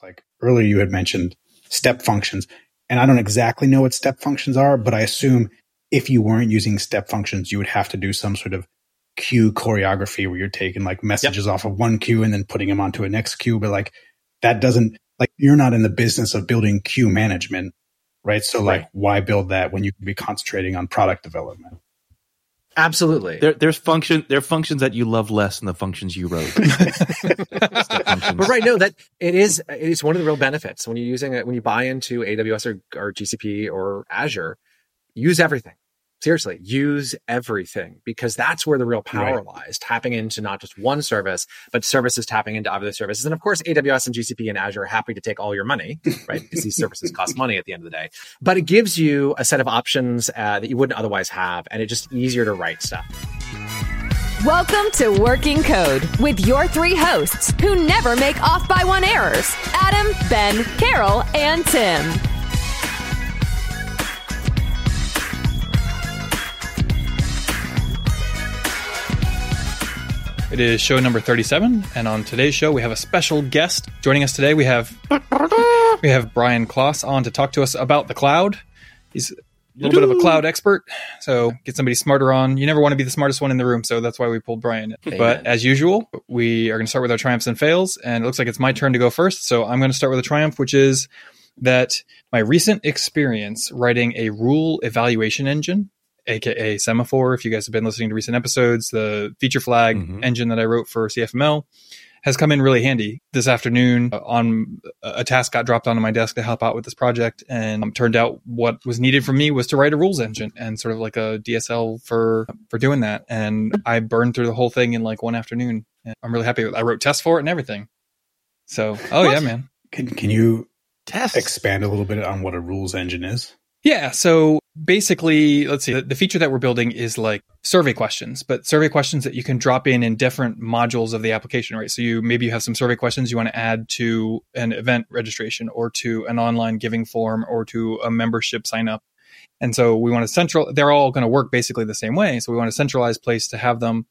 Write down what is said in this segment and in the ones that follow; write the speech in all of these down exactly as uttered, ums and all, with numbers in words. Like earlier you had mentioned step functions, and I don't exactly know what step functions are, but I assume if you weren't using step functions, you would have to do some sort of queue choreography where you're taking like messages yep. off of one queue and then putting them onto a next queue. But like that doesn't, like you're not in the business of building queue management, right? So like right. why build that when you could be concentrating on product development? Absolutely. There, there's function. There are functions that you love less than the functions you wrote. But right, no, that it is. It's one of the real benefits when you're using it. When you buy into A W S or, or G C P or Azure, use everything. Seriously, use everything, because that's where the real power right. lies. Tapping into not just one service, but services tapping into other services. And of course, A W S and G C P and Azure are happy to take all your money, right? Because these services cost money at the end of the day. But it gives you a set of options uh, that you wouldn't otherwise have. And it's just easier to write stuff. Welcome to Working Code with your three hosts who never make off by one errors. Adam, Ben, Carol, and Tim. It is show number thirty-seven, and on today's show, we have a special guest. Joining us today, we have we have Brian Kloss on to talk to us about the cloud. He's a little bit of a cloud expert, so get somebody smarter on. You never want to be the smartest one in the room, so that's why we pulled Brian in. Amen. But as usual, we are going to start with our triumphs and fails, and it looks like it's my turn to go first, so I'm going to start with a triumph, which is that my recent experience writing a rule evaluation engine, A K A Semaphore, if you guys have been listening to recent episodes, the feature flag mm-hmm. engine that I wrote for C F M L has come in really handy. This afternoon, uh, on a task got dropped onto my desk to help out with this project, and um, turned out what was needed from me was to write a rules engine and sort of like a D S L for for doing that. And I burned through the whole thing in like one afternoon. And I'm really happy with it. I wrote tests for it and everything. So, oh what? yeah, man. Can can you test expand a little bit on what a rules engine is? Yeah, so basically, let's see, the, the feature that we're building is like survey questions, but survey questions that you can drop in in different modules of the application, right? So you maybe you have some survey questions you want to add to an event registration or to an online giving form or to a membership sign up. And so we want to central, they're all going to work basically the same way. So we want a centralized place to have them.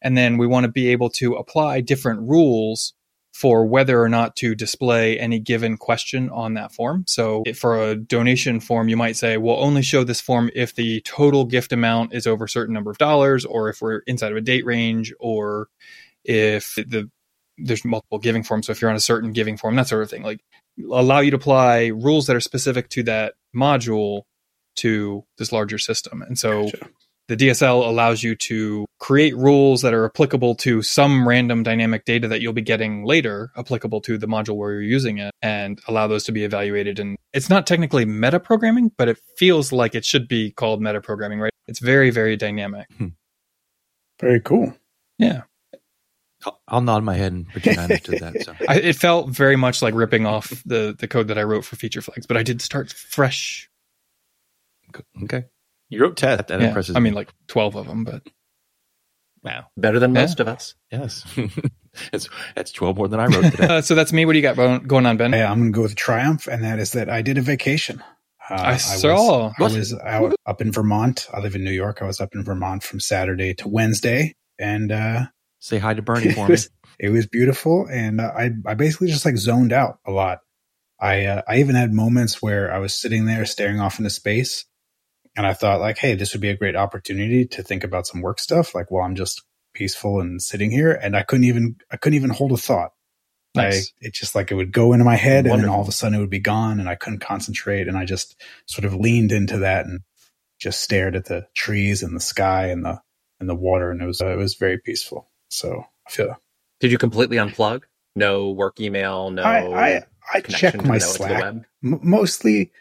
And then we want to be able to apply different rules for whether or not to display any given question on that form. So if for a donation form, you might say, we'll only show this form if the total gift amount is over a certain number of dollars, or if we're inside of a date range, or if the there's multiple giving forms. So if you're on a certain giving form, that sort of thing, like allow you to apply rules that are specific to that module to this larger system. And so gotcha. The D S L allows you to create rules that are applicable to some random dynamic data that you'll be getting later, applicable to the module where you're using it, and allow those to be evaluated. And it's not technically metaprogramming, but it feels like it should be called metaprogramming, right? It's very, very dynamic. Hmm. Very cool. Yeah. I'll nod my head and pretend I understood that. So. I, it felt very much like ripping off the, the code that I wrote for feature flags, but I did start fresh. Okay. You wrote tests. That yeah. impresses me. I mean, like twelve of them, but wow. Better than yeah. most of us. Yes. it's, that's twelve more than I wrote today. uh, so that's me. What do you got going on, Ben? Hey, I'm going to go with triumph, and that is that I did a vacation. Uh, I saw. I was, I was out up in Vermont. I live in New York. I was up in Vermont from Saturday to Wednesday. And uh, say hi to Bernie for me. It was beautiful, and uh, I, I basically just like zoned out a lot. I, uh, I even had moments where I was sitting there staring off into space. And I thought like, hey, this would be a great opportunity to think about some work stuff. Like, well, I'm just peaceful and sitting here. And I couldn't even, I couldn't even hold a thought. Nice. I, it just like, it would go into my head Wonderful. And then all of a sudden it would be gone and I couldn't concentrate. And I just sort of leaned into that and just stared at the trees and the sky and the, and the water. And it was, uh, it was very peaceful. So I feel. Did you completely unplug? No work email? No. I, I, I check my Slack M- mostly.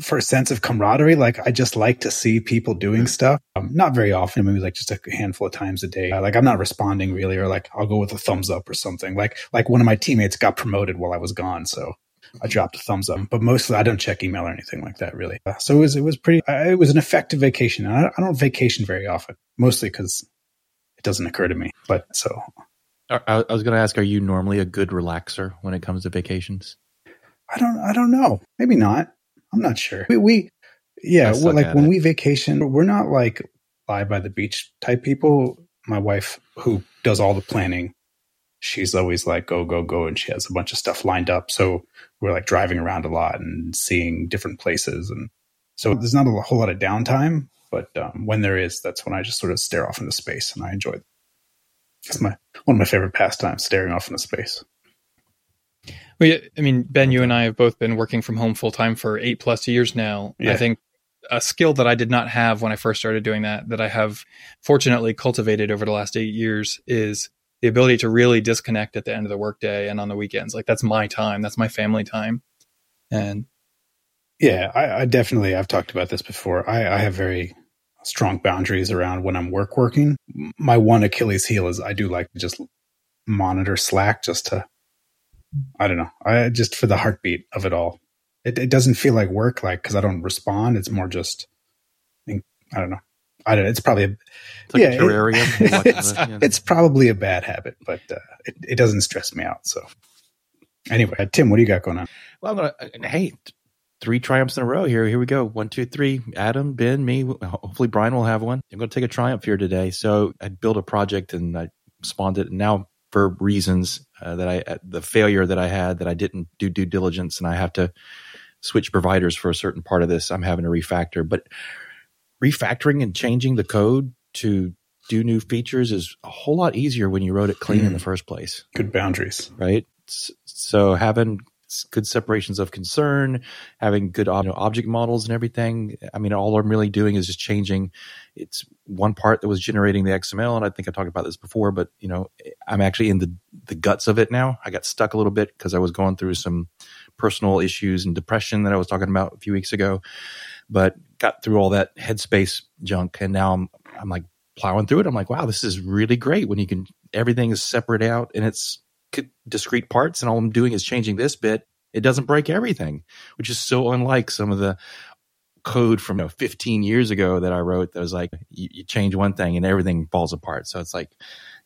For a sense of camaraderie, like I just like to see people doing stuff. Um, not very often, maybe like just a handful of times a day. Uh, like I'm not responding really, or like I'll go with a thumbs up or something. Like like one of my teammates got promoted while I was gone, so I dropped a thumbs up. But mostly I don't check email or anything like that really. Uh, so it was it was pretty. Uh, it was an effective vacation. And I, I don't vacation very often, mostly because it doesn't occur to me. But so I, I was going to ask: are you normally a good relaxer when it comes to vacations? I don't. I don't know. Maybe not. I'm not sure. We, we yeah, we're like when it. we vacation, we're not like lie by the beach type people. My wife, who does all the planning, she's always like, go, go, go. And she has a bunch of stuff lined up. So we're like driving around a lot and seeing different places. And so there's not a whole lot of downtime, but um, when there is, that's when I just sort of stare off into space, and I enjoy it. That's my one of my favorite pastimes, staring off into space. Well, yeah, I mean, Ben, you and I have both been working from home full-time for eight plus years now. Yeah. I think a skill that I did not have when I first started doing that, that I have fortunately cultivated over the last eight years is the ability to really disconnect at the end of the workday and on the weekends. Like, that's my time. That's my family time. And yeah, I, I definitely, I've talked about this before. I, I have very strong boundaries around when I'm work working. My one Achilles heel is I do like to just monitor Slack just to, I don't know, I just for the heartbeat of it all. It, it doesn't feel like work, like, because I don't respond. It's more just, I don't know. I don't know. It's probably a, it's like yeah, a terrarium. It, it's, the, yeah. It's probably a bad habit, but uh, it, it doesn't stress me out. So anyway, Tim, what do you got going on? Well, I'm gonna, hey, three triumphs in a row here. Here we go. One, two, three. Adam, Ben, me. Hopefully Brian will have one. I'm going to take a triumph here today. So I built a project and I spawned it, and now, for reasons uh, that I, uh, the failure that I had, that I didn't do due diligence, and I have to switch providers for a certain part of this. I'm having to refactor, but refactoring and changing the code to do new features is a whole lot easier when you wrote it clean mm. in the first place. Good boundaries, right? So having good separations of concern, having good you know, object models and everything. I mean, all I'm really doing is just changing. It's one part that was generating the X M L, and I think I talked about this before, but you know, I'm actually in the, the guts of it now. I got stuck a little bit because I was going through some personal issues and depression that I was talking about a few weeks ago, but got through all that headspace junk, and now I'm I'm like plowing through it. I'm like, wow, this is really great when you can, everything is separate out and it's discrete parts, and all I'm doing is changing this bit. It doesn't break everything, which is so unlike some of the code from you know, fifteen years ago that I wrote that was like, you, you change one thing and everything falls apart. So it's like,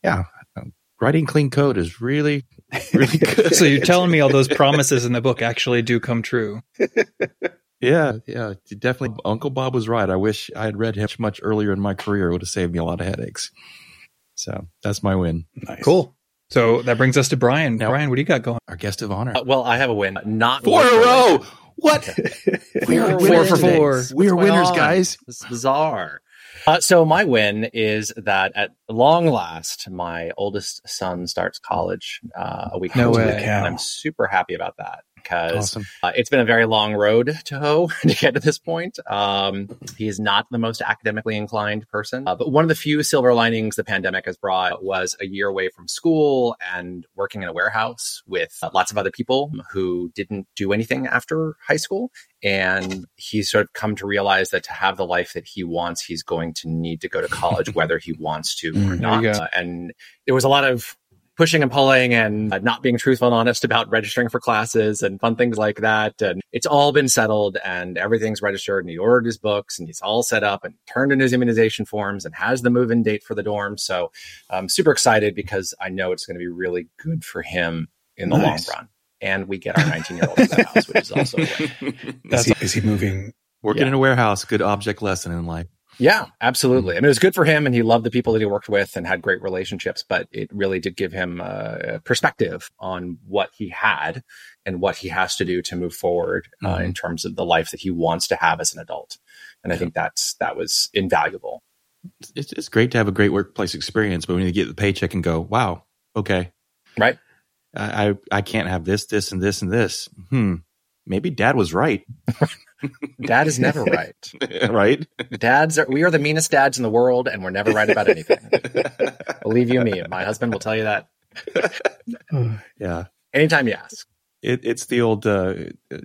yeah, writing clean code is really, really good. So you're telling me all those promises in the book actually do come true. Yeah, yeah, definitely. Uncle Bob was right. I wish I had read him much earlier in my career. It would have saved me a lot of headaches. So that's my win. Nice. Cool. So that brings us to Brian. Now, Brian, what do you got going? Our guest of honor. Uh, well, I have a win. Not four in a row. What? We are four for four. We are winners, guys. This is bizarre. Uh, so my win is that at long last, my oldest son starts college uh, a week no way. Week, and I'm super happy about that because awesome. uh, it's been a very long road to hoe to get to this point. Um, he is not the most academically inclined person, uh, but one of the few silver linings the pandemic has brought was a year away from school and working in a warehouse with uh, lots of other people who didn't do anything after high school. And he's sort of come to realize that to have the life that he wants, he's going to need to go to college, whether he wants to mm, or not. Uh, and there was a lot of pushing and pulling and uh, not being truthful and honest about registering for classes and fun things like that. And it's all been settled and everything's registered, and he ordered his books and he's all set up and turned in his immunization forms and has the move-in date for the dorm. So I'm super excited because I know it's going to be really good for him in the nice. long run. And we get our nineteen-year-old in the house, which is also a win. Is he, is he moving? Working yeah. in a warehouse, good object lesson in life. Yeah, absolutely. I mean, it was good for him, and he loved the people that he worked with and had great relationships, but it really did give him a perspective on what he had and what he has to do to move forward mm-hmm. uh, in terms of the life that he wants to have as an adult. And I think that's that was invaluable. It's, it's great to have a great workplace experience, but when you get the paycheck and go, wow, okay. Right. I, I can't have this, this, and this, and this. Hmm. Maybe Dad was right. Dad is never right. Right? Dads are, we are the meanest dads in the world, and we're never right about anything. Believe you me, my husband will tell you that. Yeah. Anytime you ask. It, it's the old uh,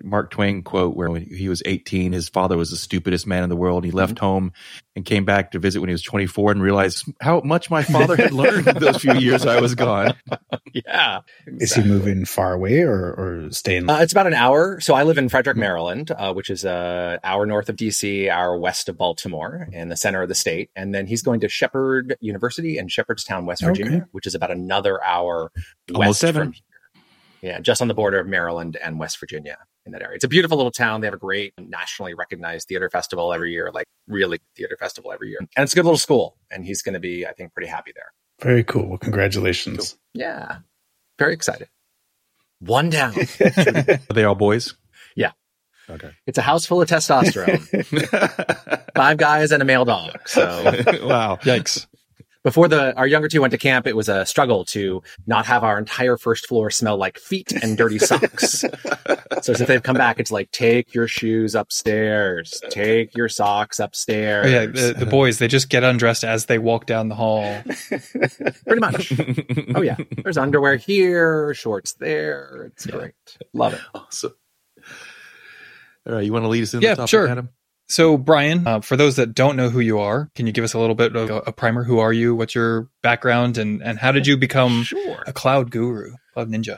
Mark Twain quote where when he was eighteen, his father was the stupidest man in the world. He left mm-hmm. home and came back to visit when he was twenty-four and realized how much my father had learned those few years I was gone. Yeah. Exactly. Is he moving far away or, or staying? Uh, it's about an hour. So I live in Frederick, Maryland, uh, which is an hour north of D C, hour west of Baltimore in the center of the state. And then he's going to Shepherd University in Shepherdstown, West Virginia, okay. which is about another hour west from here. Yeah, just on the border of Maryland and West Virginia in that area. It's a beautiful little town. They have a great nationally recognized theater festival every year, like really theater festival every year. And it's a good little school. And he's going to be, I think, pretty happy there. Very cool. Well, congratulations. Cool. Yeah. Very excited. One down. Are they all boys? Yeah. Okay. It's a house full of testosterone. Five guys and a male dog. So wow. Yikes. Before the our younger two went to camp, it was a struggle to not have our entire first floor smell like feet and dirty socks. So since they've come back, it's like, take your shoes upstairs, take your socks upstairs. Oh, yeah, the, the boys, they just get undressed as they walk down the hall. Pretty much. Oh, yeah. There's underwear here, shorts there. It's yeah. great. Love it. Awesome. All right. You want to lead us in yeah, the topic, sure. Adam? So, Brian, uh, for those that don't know who you are, can you give us a little bit of a, a primer? Who are you? What's your background? And, and how did you become sure. a cloud guru, cloud ninja?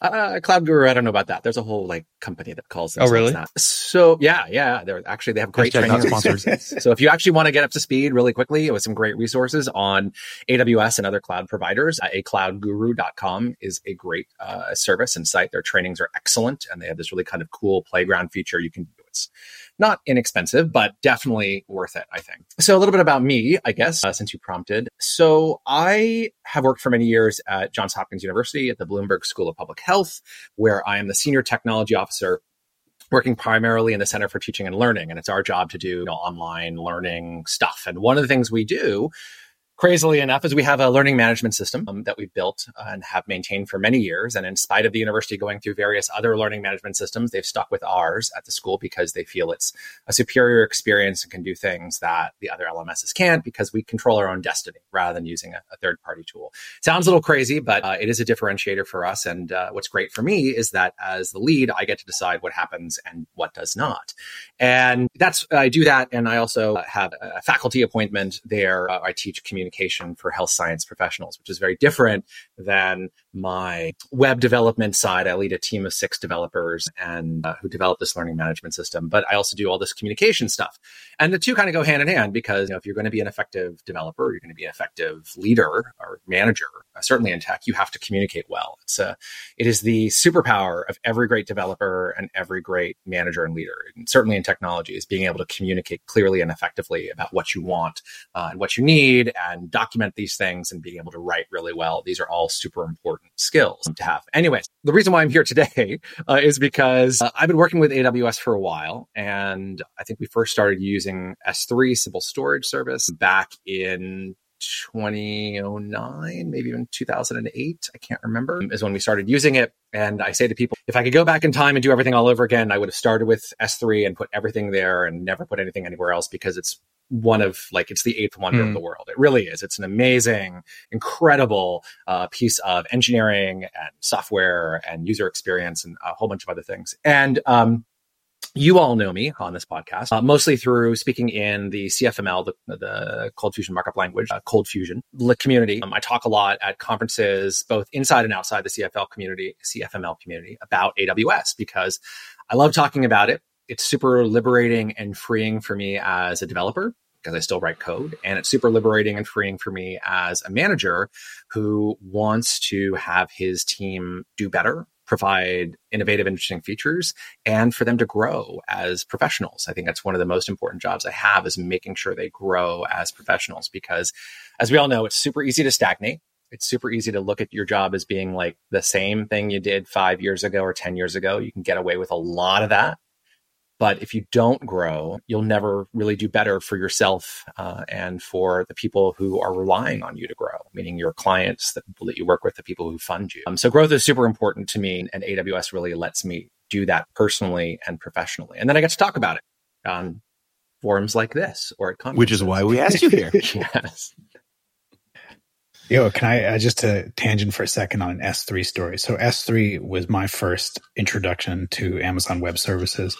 Uh, a cloud guru, I don't know about that. There's a whole like company that calls themselves. Oh, really? That. So, yeah, yeah. They're actually, they have great training resources. So if you actually want to get up to speed really quickly with some great resources on A W S and other cloud providers, uh, a cloud guru dot com is a great uh, service and site. Their trainings are excellent, and they have this really kind of cool playground feature you can do. It's not inexpensive, but definitely worth it, I think. So a little bit about me, I guess, uh, since you prompted. So I have worked for many years at Johns Hopkins University at the Bloomberg School of Public Health, where I am the senior technology officer, working primarily in the Center for Teaching and Learning. And it's our job to do you know, online learning stuff. And one of the things we do, crazily enough, is we have a learning management system um, that we've built and have maintained for many years. And in spite of the university going through various other learning management systems, they've stuck with ours at the school because they feel it's a superior experience and can do things that the other L M Ss can't because we control our own destiny rather than using a, a third-party tool. Sounds a little crazy, but uh, it is a differentiator for us. And uh, what's great for me is that as the lead, I get to decide what happens and what does not. And that's, I do that. And I also have a faculty appointment there. Uh, I teach communication. Communication for health science professionals, which is very different than my web development side. I lead a team of six developers and uh, who develop this learning management system, but I also do all this communication stuff. And the two kind of go hand in hand because you know, if you're going to be an effective developer, you're going to be an effective leader or manager, uh, certainly in tech, you have to communicate well. It's a, it is the superpower of every great developer and every great manager and leader, and certainly in technology, is being able to communicate clearly and effectively about what you want uh, and what you need and and document these things and being able to write really well. These are all super important skills to have. Anyways, the reason why I'm here today uh, is because uh, I've been working with A W S for a while. And I think we first started using S three, Simple Storage Service, back in twenty oh nine, maybe even two thousand eight. I can't remember, is when we started using it. And I say to people, if I could go back in time and do everything all over again, I would have started with S three and put everything there and never put anything anywhere else because it's one of like, it's the eighth wonder mm. of the world. It really is. It's an amazing, incredible uh, piece of engineering and software and user experience and a whole bunch of other things. And um, you all know me on this podcast, uh, mostly through speaking in the C F M L, the, the ColdFusion markup language, uh, ColdFusion community. Um, I talk a lot at conferences, both inside and outside the C F L community, C F M L community about A W S because I love talking about it. It's super liberating and freeing for me as a developer because I still write code. And it's super liberating and freeing for me as a manager who wants to have his team do better, provide innovative, interesting features, and for them to grow as professionals. I think that's one of the most important jobs I have is making sure they grow as professionals because, as we all know, it's super easy to stagnate. It's super easy to look at your job as being like the same thing you did five years ago or ten years ago. You can get away with a lot of that. But if you don't grow, you'll never really do better for yourself uh, and for the people who are relying on you to grow, meaning your clients, the people that you work with, the people who fund you. Um, so growth is super important to me, and A W S really lets me do that personally and professionally. And then I get to talk about it on forums like this or at conferences. Which is why we asked you here. Yes. Yo, can I uh, just to tangent for a second on an S three story? So S three was my first introduction to Amazon Web Services.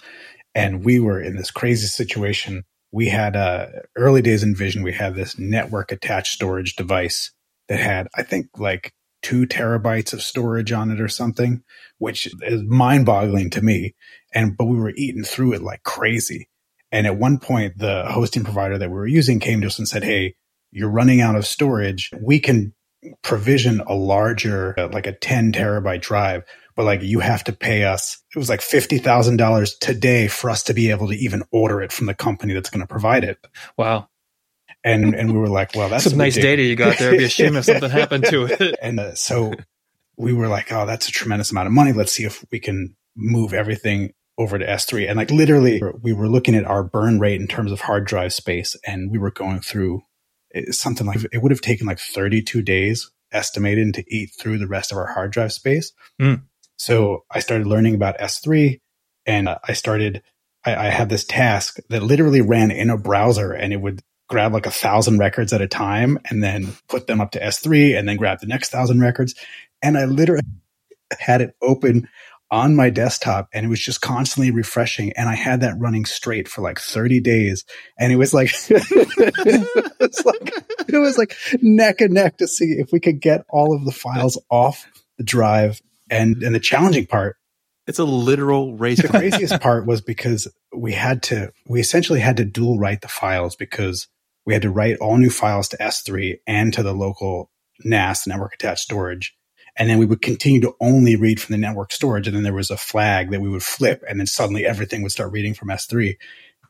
And we were in this crazy situation. We had uh, early days in Vision, we had this network attached storage device that had, I think, like two terabytes of storage on it or something, which is mind boggling to me. And but we were eating through it like crazy. And at one point, the hosting provider that we were using came to us and said, hey, you're running out of storage. We can provision a larger, uh, like a ten terabyte drive. But like you have to pay us, it was like fifty thousand dollars today for us to be able to even order it from the company that's going to provide it. Wow. And and we were like, well, that's some nice data you got there. It'd be a shame if something happened to it. And uh, so we were like, oh, that's a tremendous amount of money. Let's see if we can move everything over to S three. And like literally we were looking at our burn rate in terms of hard drive space, and we were going through something like, it would have taken like thirty-two days estimated to eat through the rest of our hard drive space. Mm. So I started learning about S three, and uh, I started, I, I had this task that literally ran in a browser, and it would grab like a thousand records at a time and then put them up to S three and then grab the next thousand records. And I literally had it open on my desktop, and it was just constantly refreshing. And I had that running straight for like thirty days. And it was like, it was like, it was like neck and neck to see if we could get all of the files off the drive. And, and the challenging part, it's a literal race. The craziest part was because we had to, we essentially had to dual write the files, because we had to write all new files to S three and to the local N A S, network attached storage. And then we would continue to only read from the network storage. And then there was a flag that we would flip, and then suddenly everything would start reading from S three.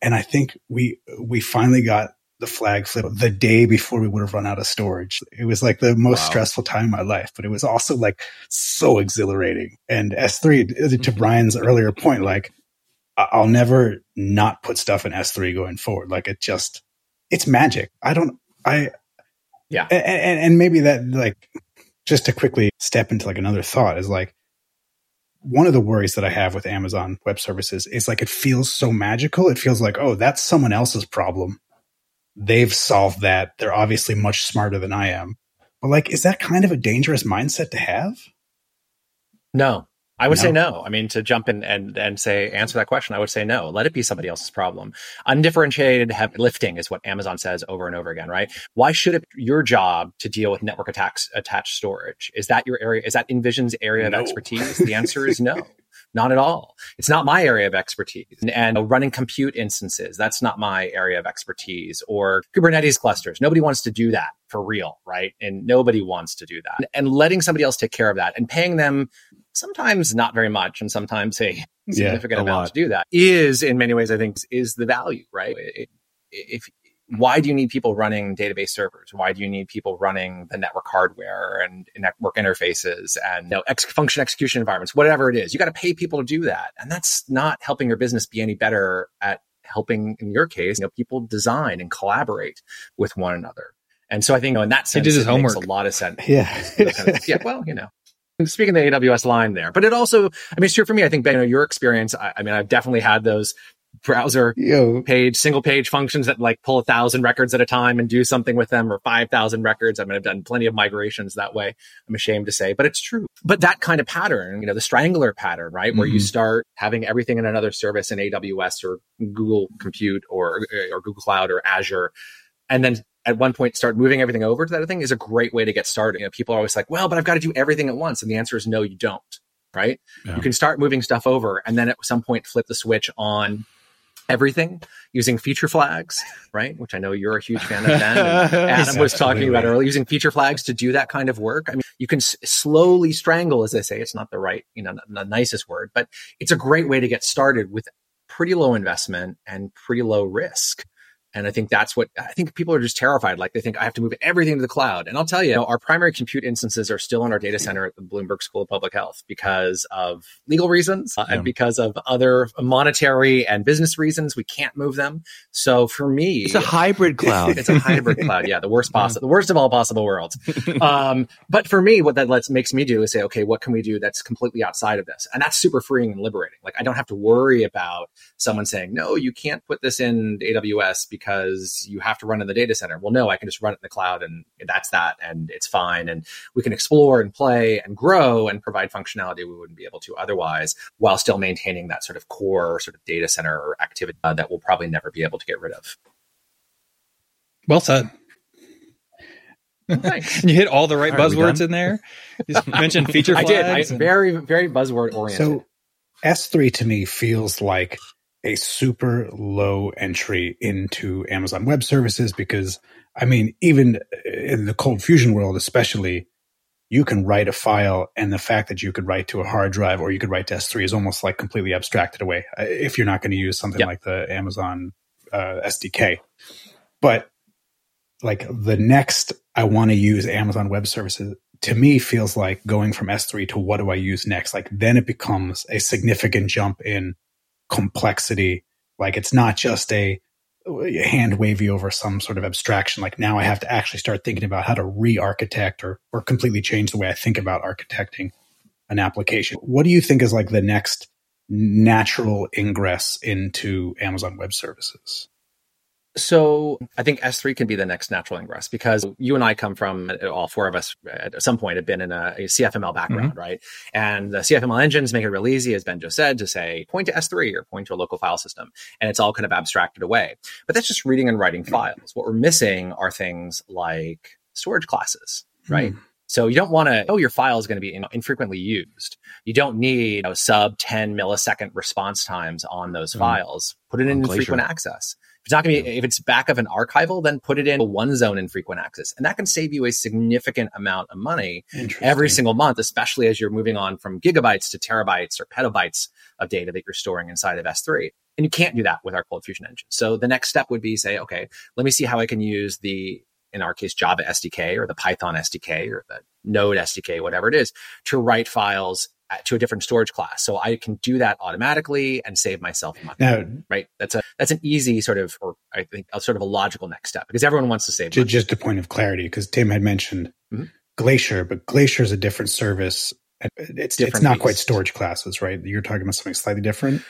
And I think we, we finally got the flag flip the day before we would have run out of storage. It was like the most wow. stressful time of my life, but it was also like so exhilarating. And S three, to Brian's earlier point, like I'll never not put stuff in S three going forward. Like it just, it's magic. I don't, I, yeah. And, and, and maybe that, like, just to quickly step into like another thought, is like one of the worries that I have with Amazon Web Services is like, it feels so magical. It feels like, oh, that's someone else's problem. They've solved that. They're obviously much smarter than I am. But like, is that kind of a dangerous mindset to have? No, I would no. say no. I mean, to jump in and, and say, answer that question, I would say no. Let it be somebody else's problem. Undifferentiated heavy lifting is what Amazon says over and over again, right? Why should it be your job to deal with network attacks, attached storage? Is that your area? Is that Envision's area no. of expertise? The answer is no. Not at all. It's not my area of expertise. And, and you know, running compute instances, that's not my area of expertise. Or Kubernetes clusters. Nobody wants to do that for real, right? And nobody wants to do that. And, and letting somebody else take care of that and paying them sometimes not very much and sometimes a significant yeah, a amount lot. To do that is, in many ways, I think, is the value, right? If, if Why do you need people running database servers? Why do you need people running the network hardware and network interfaces and you know, ex- function execution environments, whatever it is? You got to pay people to do that. And that's not helping your business be any better at helping, in your case, you know, people design and collaborate with one another. And so I think you know, in that sense, it homework. makes a lot of sense. Yeah. yeah, well, you know. Speaking the A W S line there. But it also, I mean, sure, for me, I think, Ben, you know, your experience, I, I mean, I've definitely had those browser Yo. page, single page functions that like pull a thousand records at a time and do something with them, or five thousand records. I mean, I've done plenty of migrations that way, I'm ashamed to say, but it's true. But that kind of pattern, you know, the strangler pattern, right? Mm-hmm. Where you start having everything in another service in A W S or Google Compute or, or Google Cloud or Azure. And then at one point start moving everything over to that thing is a great way to get started. You know, people are always like, well, but I've got to do everything at once. And the answer is no, you don't, right? Yeah. You can start moving stuff over and then at some point flip the switch on everything using feature flags, right? Which I know you're a huge fan of, Ben. Adam was talking about earlier, using feature flags to do that kind of work. I mean, you can s- slowly strangle, as they say. It's not the right, you know, not the nicest word, but it's a great way to get started with pretty low investment and pretty low risk. And I think that's what, I think people are just terrified. Like they think I have to move everything to the cloud. And I'll tell you, you know, our primary compute instances are still in our data center at the Bloomberg School of Public Health because of legal reasons uh, yeah. and because of other monetary and business reasons. We can't move them. So for me, it's a hybrid cloud. It's a hybrid cloud. Yeah. The worst possible, the worst of all possible worlds. Um, but for me, what that lets makes me do is say, okay, what can we do that's completely outside of this? And that's super freeing and liberating. Like I don't have to worry about someone saying, no, you can't put this in A W S because because you have to run in the data center. Well, no, I can just run it in the cloud and that's that. And it's fine. And we can explore and play and grow and provide functionality we wouldn't be able to otherwise while still maintaining that sort of core sort of data center activity uh, that we'll probably never be able to get rid of. Well said. Nice. You hit all the right all buzzwords in there. You mentioned feature flags. I did. I, and... Very, very buzzword oriented. So S three to me feels like a super low entry into Amazon Web Services because, I mean, even in the ColdFusion world, especially, you can write a file and the fact that you could write to a hard drive or you could write to S three is almost like completely abstracted away if you're not going to use something yep. like the Amazon uh, S D K. But like the next, I want to use Amazon Web Services to me feels like going from S three to what do I use next? Like then it becomes a significant jump in complexity. Like it's not just a hand wavy over some sort of abstraction. Like now I have to actually start thinking about how to re-architect or, or completely change the way I think about architecting an application. What do you think is like the next natural ingress into Amazon Web Services? So I think S three can be the next natural ingress because you and I come from, all four of us at some point have been in a, a C F M L background, mm-hmm. right? And the C F M L engines make it real easy, as Ben just said, to say, point to S three or point to a local file system. And it's all kind of abstracted away. But that's just reading and writing files. What we're missing are things like storage classes, mm-hmm. right? So you don't want to, oh, your file is going to be in, infrequently used. You don't need you know, sub ten millisecond response times on those mm. files. Put it on in Glacier. Frequent access. If it's not going to be, yeah. if it's back of an archival, then put it in one zone in frequent access. And that can save you a significant amount of money every single month, especially as you're moving on from gigabytes to terabytes or petabytes of data that you're storing inside of S three. And you can't do that with our ColdFusion engine. So the next step would be say, okay, let me see how I can use the, in our case, Java S D K or the Python S D K or the Node S D K, whatever it is, to write files to a different storage class. So I can do that automatically and save myself money, now, right? That's a that's an easy sort of, or I think a sort of a logical next step because everyone wants to save money. Just a point of clarity, because Tim had mentioned mm-hmm. Glacier, but Glacier is a different service. It's, different it's not beast. Quite storage classes, right? You're talking about something slightly different.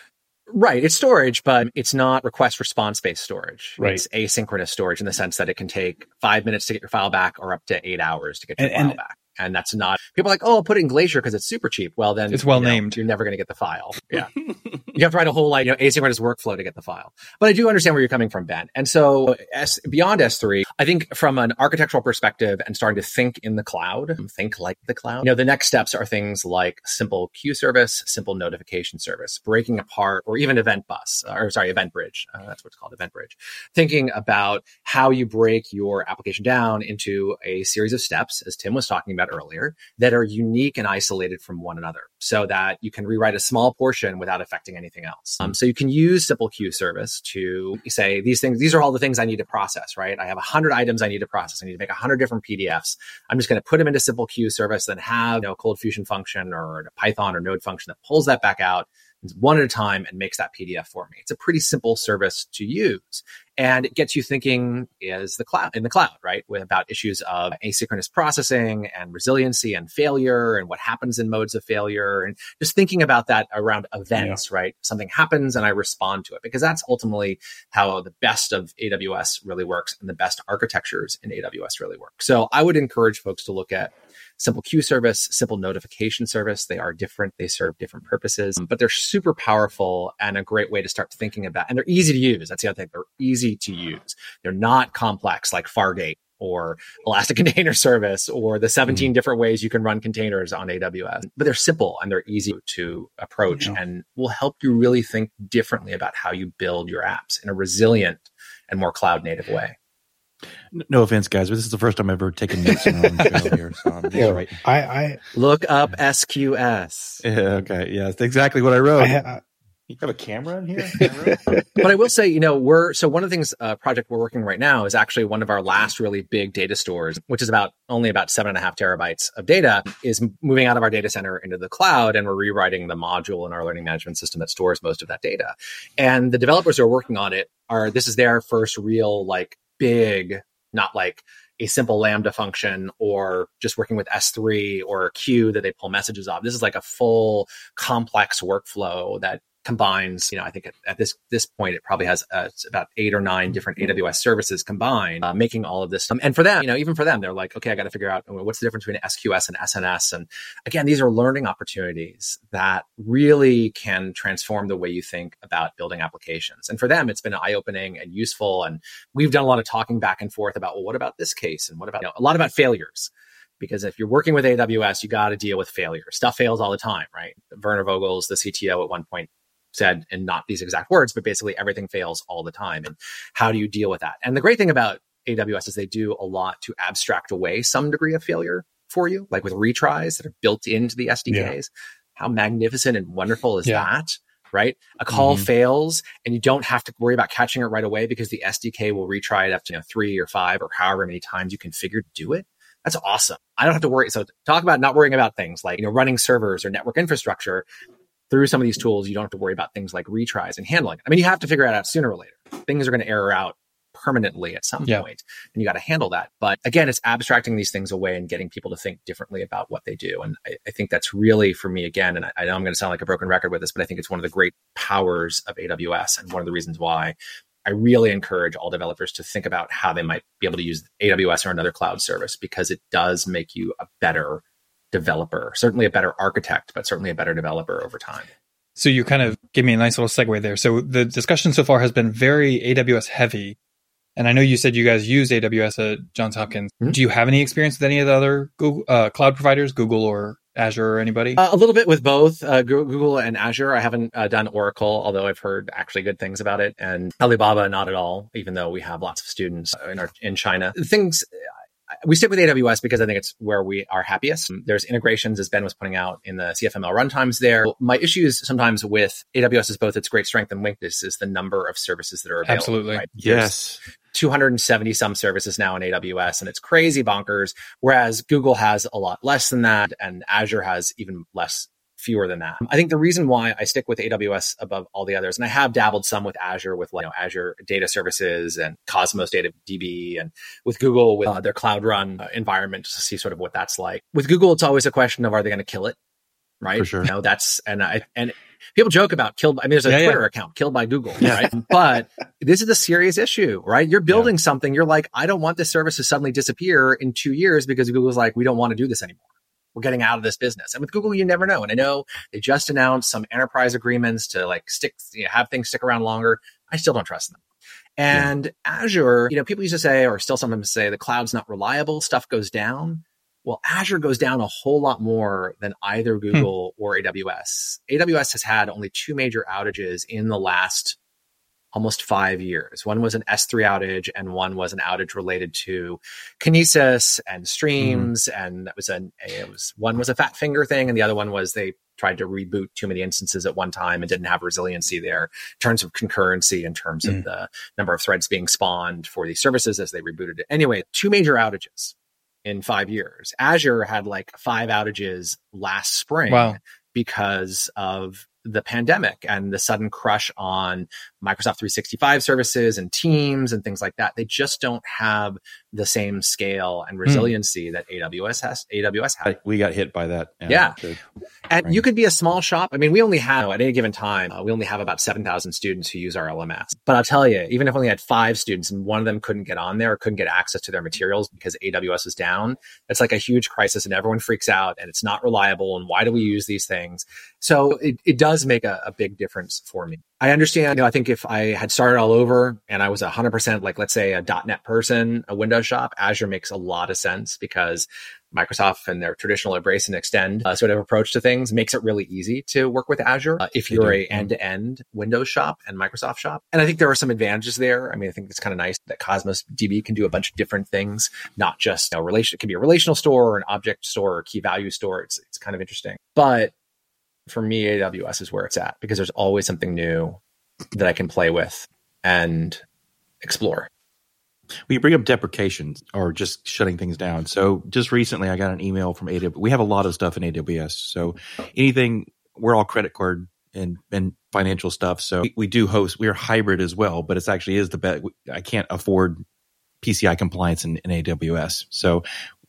Right. It's storage, but it's not request response based storage. Right. It's asynchronous storage in the sense that it can take five minutes to get your file back or up to eight hours to get your and, file and, back. And that's not, people are like, oh, I'll put it in Glacier because it's super cheap. Well, then it's well you know, named. You're never going to get the file. Yeah. You have to write a whole like, you know, asynchronous workflow to get the file. But I do understand where you're coming from, Ben. And so S, beyond S three, I think from an architectural perspective and starting to think in the cloud, think like the cloud, you know, the next steps are things like simple queue service, simple notification service, breaking apart, or even event bus, or sorry, EventBridge. Uh, that's what's called EventBridge. Thinking about how you break your application down into a series of steps, as Tim was talking about earlier, that are unique and isolated from one another so that you can rewrite a small portion without affecting anything else. Um, so you can use simple queue service to say, these things, these are all the things I need to process, right? I have one hundred items I need to process. I need to make one hundred different P D Fs. I'm just going to put them into simple queue service, then have you know, a ColdFusion function or a Python or Node function that pulls that back out one at a time and makes that P D F for me. It's a pretty simple service to use. And it gets you thinking is the cloud in the cloud, right? With about issues of asynchronous processing and resiliency and failure and what happens in modes of failure and just thinking about that around events, yeah. right? Something happens and I respond to it because that's ultimately how the best of A W S really works and the best architectures in A W S really work. So I would encourage folks to look at simple queue service, simple notification service. They are different. They serve different purposes, but they're super powerful and a great way to start thinking about, and they're easy to use. That's the other thing. They're easy to use. They're not complex like Fargate or Elastic Container Service or the seventeen mm-hmm. different ways you can run containers on A W S, but they're simple and they're easy to approach yeah. and will help you really think differently about how you build your apps in a resilient and more cloud native way. No offense, guys, but this is the first time I've ever taken notes on the show here. So I'm yeah, right. I, I look up S Q S. Yeah, okay, yeah, that's exactly what I wrote. I ha- you have a camera in here? Camera? But I will say, you know, we're so one of the things uh, project we're working right now is actually one of our last really big data stores, which is about only about seven and a half terabytes of data, is moving out of our data center into the cloud, and we're rewriting the module in our learning management system that stores most of that data. And the developers who are working on it are this is their first real like. Big, not like a simple Lambda function or just working with S three or a queue that they pull messages off. This is like a full complex workflow that combines, you know, I think at, at this this point, it probably has uh, about eight or nine different A W S services combined, uh, making all of this. Um, and for them, you know, even for them, they're like, okay, I got to figure out what's the difference between S Q S and S N S. And again, these are learning opportunities that really can transform the way you think about building applications. And for them, it's been eye-opening and useful. And we've done a lot of talking back and forth about, well, what about this case? And what about, you know, a lot about failures. Because if you're working with A W S, you got to deal with failure. Stuff fails all the time, right? Werner Vogels, the C T O at one point, said, and not these exact words, but basically everything fails all the time. And how do you deal with that? And the great thing about A W S is they do a lot to abstract away some degree of failure for you, like with retries that are built into the S D Ks. Yeah. How magnificent and wonderful is yeah. that, right? A call mm-hmm. fails and you don't have to worry about catching it right away because the S D K will retry it after you know, three or five or however many times you configure to do it. That's awesome. I don't have to worry. So talk about not worrying about things like, you know, running servers or network infrastructure. Through some of these tools, you don't have to worry about things like retries and handling. I mean, you have to figure it out sooner or later. Things are going to error out permanently at some yeah. point, and you got to handle that. But again, it's abstracting these things away and getting people to think differently about what they do. And I, I think that's really, for me, again, and I, I know I'm going to sound like a broken record with this, but I think it's one of the great powers of A W S and one of the reasons why I really encourage all developers to think about how they might be able to use A W S or another cloud service, because it does make you a better developer, certainly a better architect, but certainly a better developer over time. So you kind of gave me a nice little segue there. So the discussion so far has been very A W S heavy. And I know you said you guys use A W S at Johns Hopkins. Mm-hmm. Do you have any experience with any of the other Google, uh, cloud providers, Google or Azure or anybody? Uh, a little bit with both uh, Google and Azure. I haven't uh, done Oracle, although I've heard actually good things about it. And Alibaba, not at all, even though we have lots of students in, our, in China. Things... We stick with A W S because I think it's where we are happiest. There's integrations, as Ben was pointing out, in the C F M L runtimes there. My issues sometimes with A W S is both its great strength and weakness is the number of services that are available. Absolutely. Right? Yes. two hundred seventy some services now in A W S, and it's crazy bonkers. Whereas Google has a lot less than that, and Azure has even less, fewer than that. I think the reason why I stick with A W S above all the others, and I have dabbled some with Azure, with like, you know, Azure Data Services and Cosmos DataDB, and with Google with uh, their Cloud Run uh, environment, just to see sort of what that's like. With Google, it's always a question of, are they going to kill it? Right? For sure. You know, that's, and I, and people joke about killed by, I mean, there's a yeah, Twitter yeah. account, killed by Google, yeah. right? But this is a serious issue, right? You're building yeah. something. You're like, I don't want this service to suddenly disappear in two years because Google's like, we don't want to do this anymore. We're getting out of this business. And with Google, you never know. And I know they just announced some enterprise agreements to like stick, you know, have things stick around longer. I still don't trust them. And yeah. Azure, you know, people used to say, or still sometimes say, the cloud's not reliable, stuff goes down. Well, Azure goes down a whole lot more than either Google hmm. or A W S. A W S has had only two major outages in the last almost five years. One was an S three outage, and one was an outage related to Kinesis and Streams. Mm-hmm. And that was an, it was, one was a fat finger thing. And the other one was they tried to reboot too many instances at one time and didn't have resiliency there in terms of concurrency, in terms mm-hmm. of the number of threads being spawned for these services as they rebooted it. Anyway, two major outages in five years. Azure had like five outages last spring wow. because of the pandemic and the sudden crush on Microsoft three sixty-five services and Teams and things like that. They just don't have the same scale and resiliency mm. that A W S has. A W S has. We got hit by that. Yeah. yeah. And right. you could be a small shop. I mean, we only have, at any given time, uh, we only have about seven thousand students who use our L M S. But I'll tell you, even if we only had five students and one of them couldn't get on there or couldn't get access to their materials because A W S was down, it's like a huge crisis and everyone freaks out and it's not reliable. And why do we use these things? So it, it does does make a, a big difference for me. I understand, you know, I think if I had started all over and I was one hundred percent like, let's say a .NET person, a Windows shop, Azure makes a lot of sense because Microsoft and their traditional embrace and extend uh, sort of approach to things makes it really easy to work with Azure uh, if you're a end-to-end Windows shop and Microsoft shop. And I think there are some advantages there. I mean, I think it's kind of nice that Cosmos D B can do a bunch of different things, not just a relation. It can be a relational store or an object store or key value store. It's, it's kind of interesting. But for me, A W S is where it's at because there's always something new that I can play with and explore. We bring up deprecations or just shutting things down. So just recently, I got an email from A W S. We have a lot of stuff in A W S. So anything, we're all credit card and, and financial stuff. So we, we do host, we're hybrid as well, but it's actually is the best. I can't afford P C I compliance in, in A W S. So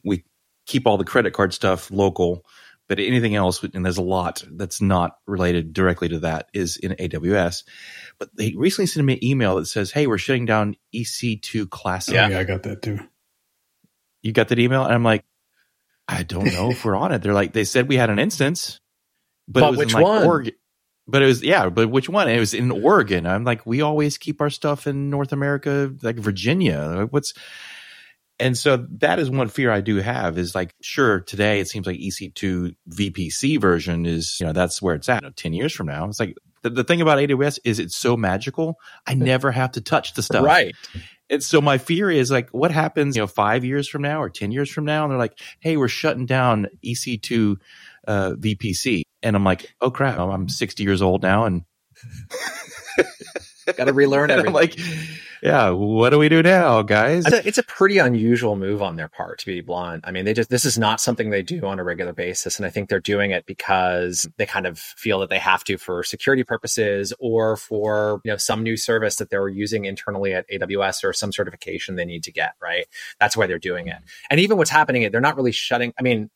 we keep all the credit card stuff local. But anything else, and there's a lot that's not related directly to that, is in A W S. But they recently sent me an email that says, hey, we're shutting down E C two Classic. Yeah, yeah I got that too. You got that email? And I'm like, I don't know if we're on it. They're like, they said we had an instance. But, but it was which in like one? Oregon. But it was, yeah, but which one? It was in Oregon. I'm like, we always keep our stuff in North America, like Virginia. What's... And so that is one fear I do have is like, sure, today it seems like E C two V P C version is, you know, that's where it's at. You know, ten years from now, it's like the, the thing about A W S is it's so magical. I never have to touch the stuff. Right. And so my fear is like, what happens, you know, five years from now or ten years from now? And they're like, hey, we're shutting down E C two uh, V P C. And I'm like, oh, crap, I'm sixty years old now and got to relearn everything. I'm like, yeah, what do we do now, guys? It's a, it's a pretty unusual move on their part, to be blunt. I mean, they just this is not something they do on a regular basis. And I think they're doing it because they kind of feel that they have to for security purposes or for, you know, some new service that they were using internally at A W S or some certification they need to get, right? That's why they're doing it. And even what's happening, they're not really shutting, I mean,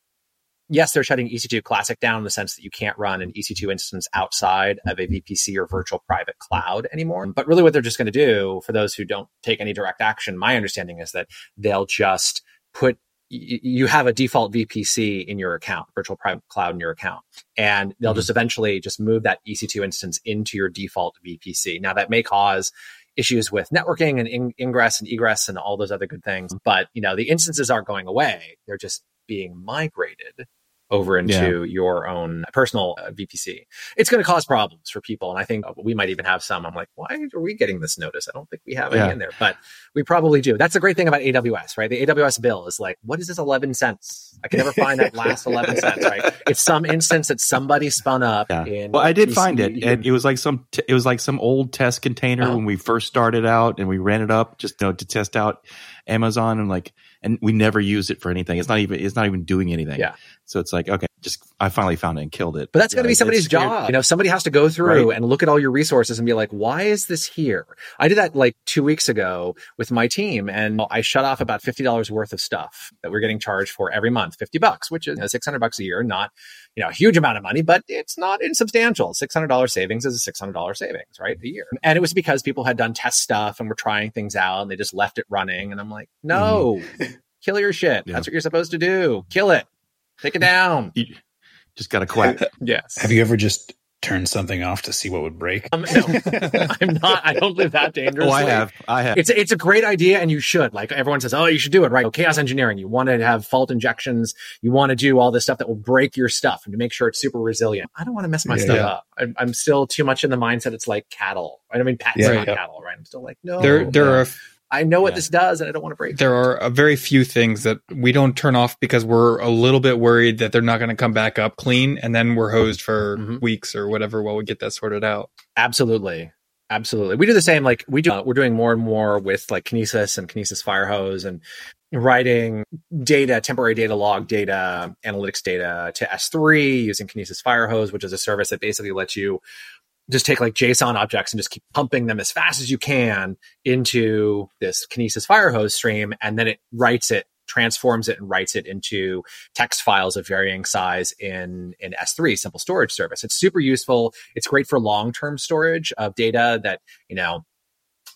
yes, they're shutting E C two Classic down in the sense that you can't run an E C two instance outside of a V P C or virtual private cloud anymore. But really what they're just going to do, for those who don't take any direct action, my understanding is that they'll just put, you have a default V P C in your account, virtual private cloud in your account, and they'll mm-hmm. just eventually just move that E C two instance into your default V P C. Now that may cause issues with networking and in- ingress and egress and all those other good things. But, you know, the instances aren't going away. They're just being migrated over into yeah. your own personal uh, V P C. It's going to cause problems for people. And I think we might even have some. I'm like, why are we getting this notice? I don't think we have any yeah. in there, but we probably do. That's the great thing about A W S, right? The A W S bill is like, what is this eleven cents? I can never find that last eleven cents, right? It's some instance that somebody spun up. Yeah. In well, I did P C find it. And it was like some, t- it was like some old test container oh. when we first started out, and we ran it up just you know, to test out Amazon, and like, and we never used it for anything. It's not even, it's not even doing anything. Yeah. So it's like, okay, just, I finally found it and killed it. But that's yeah, going to be somebody's job. You know, somebody has to go through right. and look at all your resources and be like, why is this here? I did that like two weeks ago with my team, and I shut off about fifty dollars worth of stuff that we're getting charged for every month, fifty bucks, which is you know, six hundred bucks a year, not, you know, a huge amount of money, but it's not insubstantial. six hundred dollars savings is a six hundred dollars savings, right? A year. And it was because people had done test stuff and were trying things out, and they just left it running. And I'm like, no, mm-hmm. kill your shit. Yeah. That's what you're supposed to do. Kill it. Take it down. You just got to quack. Yes. Have you ever just turned something off to see what would break? Um, no, I'm not. I don't live that dangerously. Oh, I have. I have. It's, it's a great idea, and you should. Like, everyone says, oh, you should do it, right? Oh, chaos engineering. You want to have fault injections. You want to do all this stuff that will break your stuff and to make sure it's super resilient. I don't want to mess my yeah, stuff yeah. up. I'm, I'm still too much in the mindset it's like cattle. I mean, Pat's yeah, not yeah. cattle, right? I'm still like, no. There, there are... I know what yeah. this does, and I don't want to break There it. Are a very few things that we don't turn off because we're a little bit worried that they're not going to come back up clean, and then we're hosed for mm-hmm. weeks or whatever while we get that sorted out. Absolutely. Absolutely. We do the same. Like we do, uh, we're doing more and more with like Kinesis and Kinesis Firehose and writing data, temporary data log data, analytics data to S three using Kinesis Firehose, which is a service that basically lets you just take like JSON objects and just keep pumping them as fast as you can into this Kinesis Firehose stream. And then it writes it, transforms it, and writes it into text files of varying size in, in S three, simple storage service. It's super useful. It's great for long-term storage of data that, you know,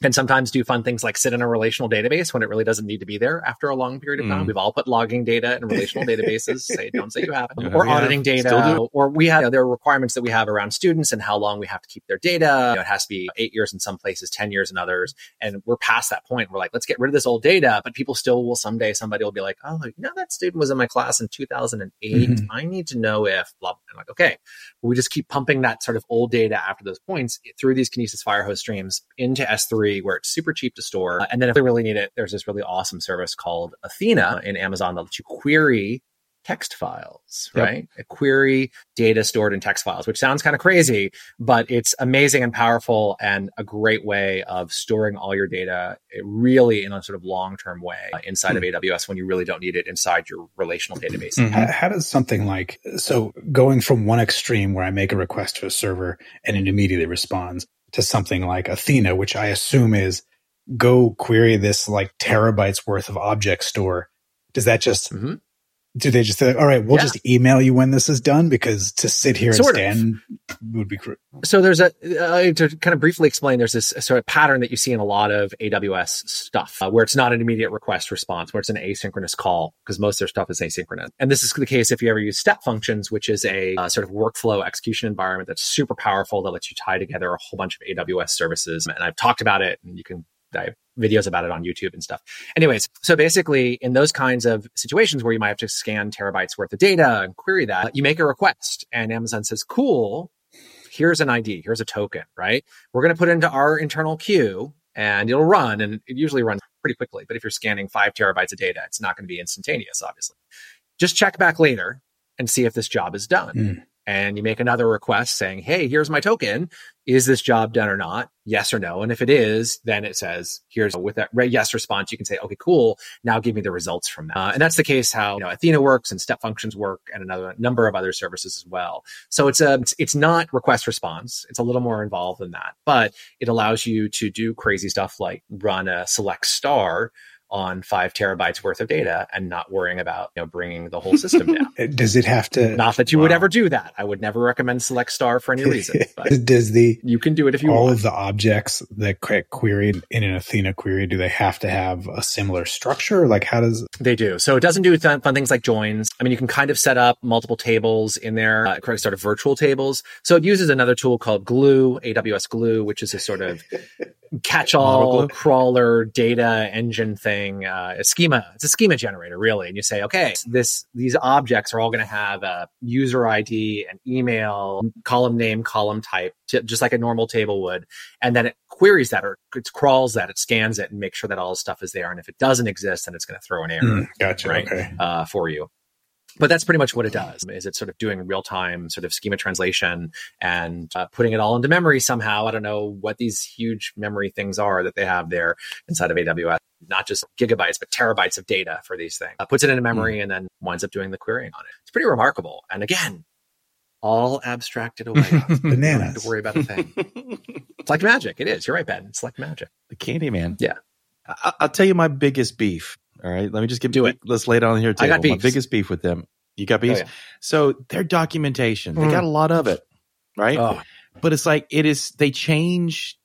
can sometimes do fun things like sit in a relational database when it really doesn't need to be there after a long period of time. Mm. We've all put logging data in relational databases. Say, don't say you haven't. Uh, or yeah, auditing data. Or we have, you know, there are requirements that we have around students and how long we have to keep their data. You know, it has to be eight years in some places, ten years in others. And we're past that point. We're like, let's get rid of this old data. But people still will someday, somebody will be like, oh, you know, that student was in my class in two thousand eight. Mm-hmm. I need to know if blah, blah. I'm like, okay. We just keep pumping that sort of old data after those points through these Kinesis Firehose streams into S three, where it's super cheap to store. Uh, and then if they really need it, there's this really awesome service called Athena in Amazon that lets you query text files, yep. right? A query data stored in text files, which sounds kind of crazy, but it's amazing and powerful and a great way of storing all your data really in a sort of long-term way uh, inside mm-hmm. of A W S when you really don't need it inside your relational database. Mm-hmm. How, how does something like, so going from one extreme where I make a request to a server and it immediately responds, to something like Athena, which I assume is go query this like terabytes worth of object store. Does that just, mm-hmm. do they just say, all right, we'll yeah. just email you when this is done? Because to sit here sort and stand of. Would be cruel. So there's a, uh, to kind of briefly explain, there's this sort of pattern that you see in a lot of A W S stuff uh, where it's not an immediate request response, where it's an asynchronous call because most of their stuff is asynchronous. And this is the case if you ever use Step Functions, which is a uh, sort of workflow execution environment that's super powerful that lets you tie together a whole bunch of A W S services. And I've talked about it, and you can dive videos about it on YouTube and stuff. Anyways, so basically in those kinds of situations where you might have to scan terabytes worth of data and query that, you make a request and Amazon says, cool, here's an I D, here's a token, right? We're going to put it into our internal queue and it'll run, and it usually runs pretty quickly. But if you're scanning five terabytes of data, it's not going to be instantaneous, obviously. Just check back later and see if this job is done. Mm. and you make another request saying, hey, here's my token. Is this job done or not? Yes or no. And if it is, then it says, here's with that yes response, you can say, okay, cool. Now give me the results from that. Uh, and that's the case how you know, Athena works and Step Functions work and another number of other services as well. So it's a, it's not request response. It's a little more involved than that, but it allows you to do crazy stuff like run a select star on five terabytes worth of data and not worrying about you know bringing the whole system down. Does it have to? Not that you wow. would ever do that. I would never recommend select star for any reason. But does the you can do it if you all want. All of the objects that get queried in an Athena query, do they have to have a similar structure? Like how does they do? So it doesn't do th- fun things like joins. I mean, you can kind of set up multiple tables in there, uh, sort of virtual tables. So it uses another tool called Glue, A W S Glue, which is a sort of catch-all crawler data engine thing, uh, a schema. It's a schema generator, really. And you say, okay, this these objects are all going to have a user I D, an email, column name, column type, t- just like a normal table would. And then it queries that, or it crawls that, it scans it, and makes sure that all the stuff is there. And if it doesn't exist, then it's going to throw an error, mm, gotcha, right, okay. uh, for you. But that's pretty much what it does, is it's sort of doing real-time sort of schema translation and uh, putting it all into memory somehow. I don't know what these huge memory things are that they have there inside of A W S. Not just gigabytes, but terabytes of data for these things. Uh, puts it into memory mm. and then winds up doing the querying on it. It's pretty remarkable. And again, all abstracted away. Bananas. Don't have to worry about a thing. It's like magic. It is. You're right, Ben. It's like magic. The candy man. Yeah. I- I'll tell you my biggest beef. All right, let me just give do it. Let's lay it on here. I got beef. My biggest beef with them. You got beef. Oh, yeah. So their documentation, mm. they got a lot of it, right? Oh. But it's like it is. They change.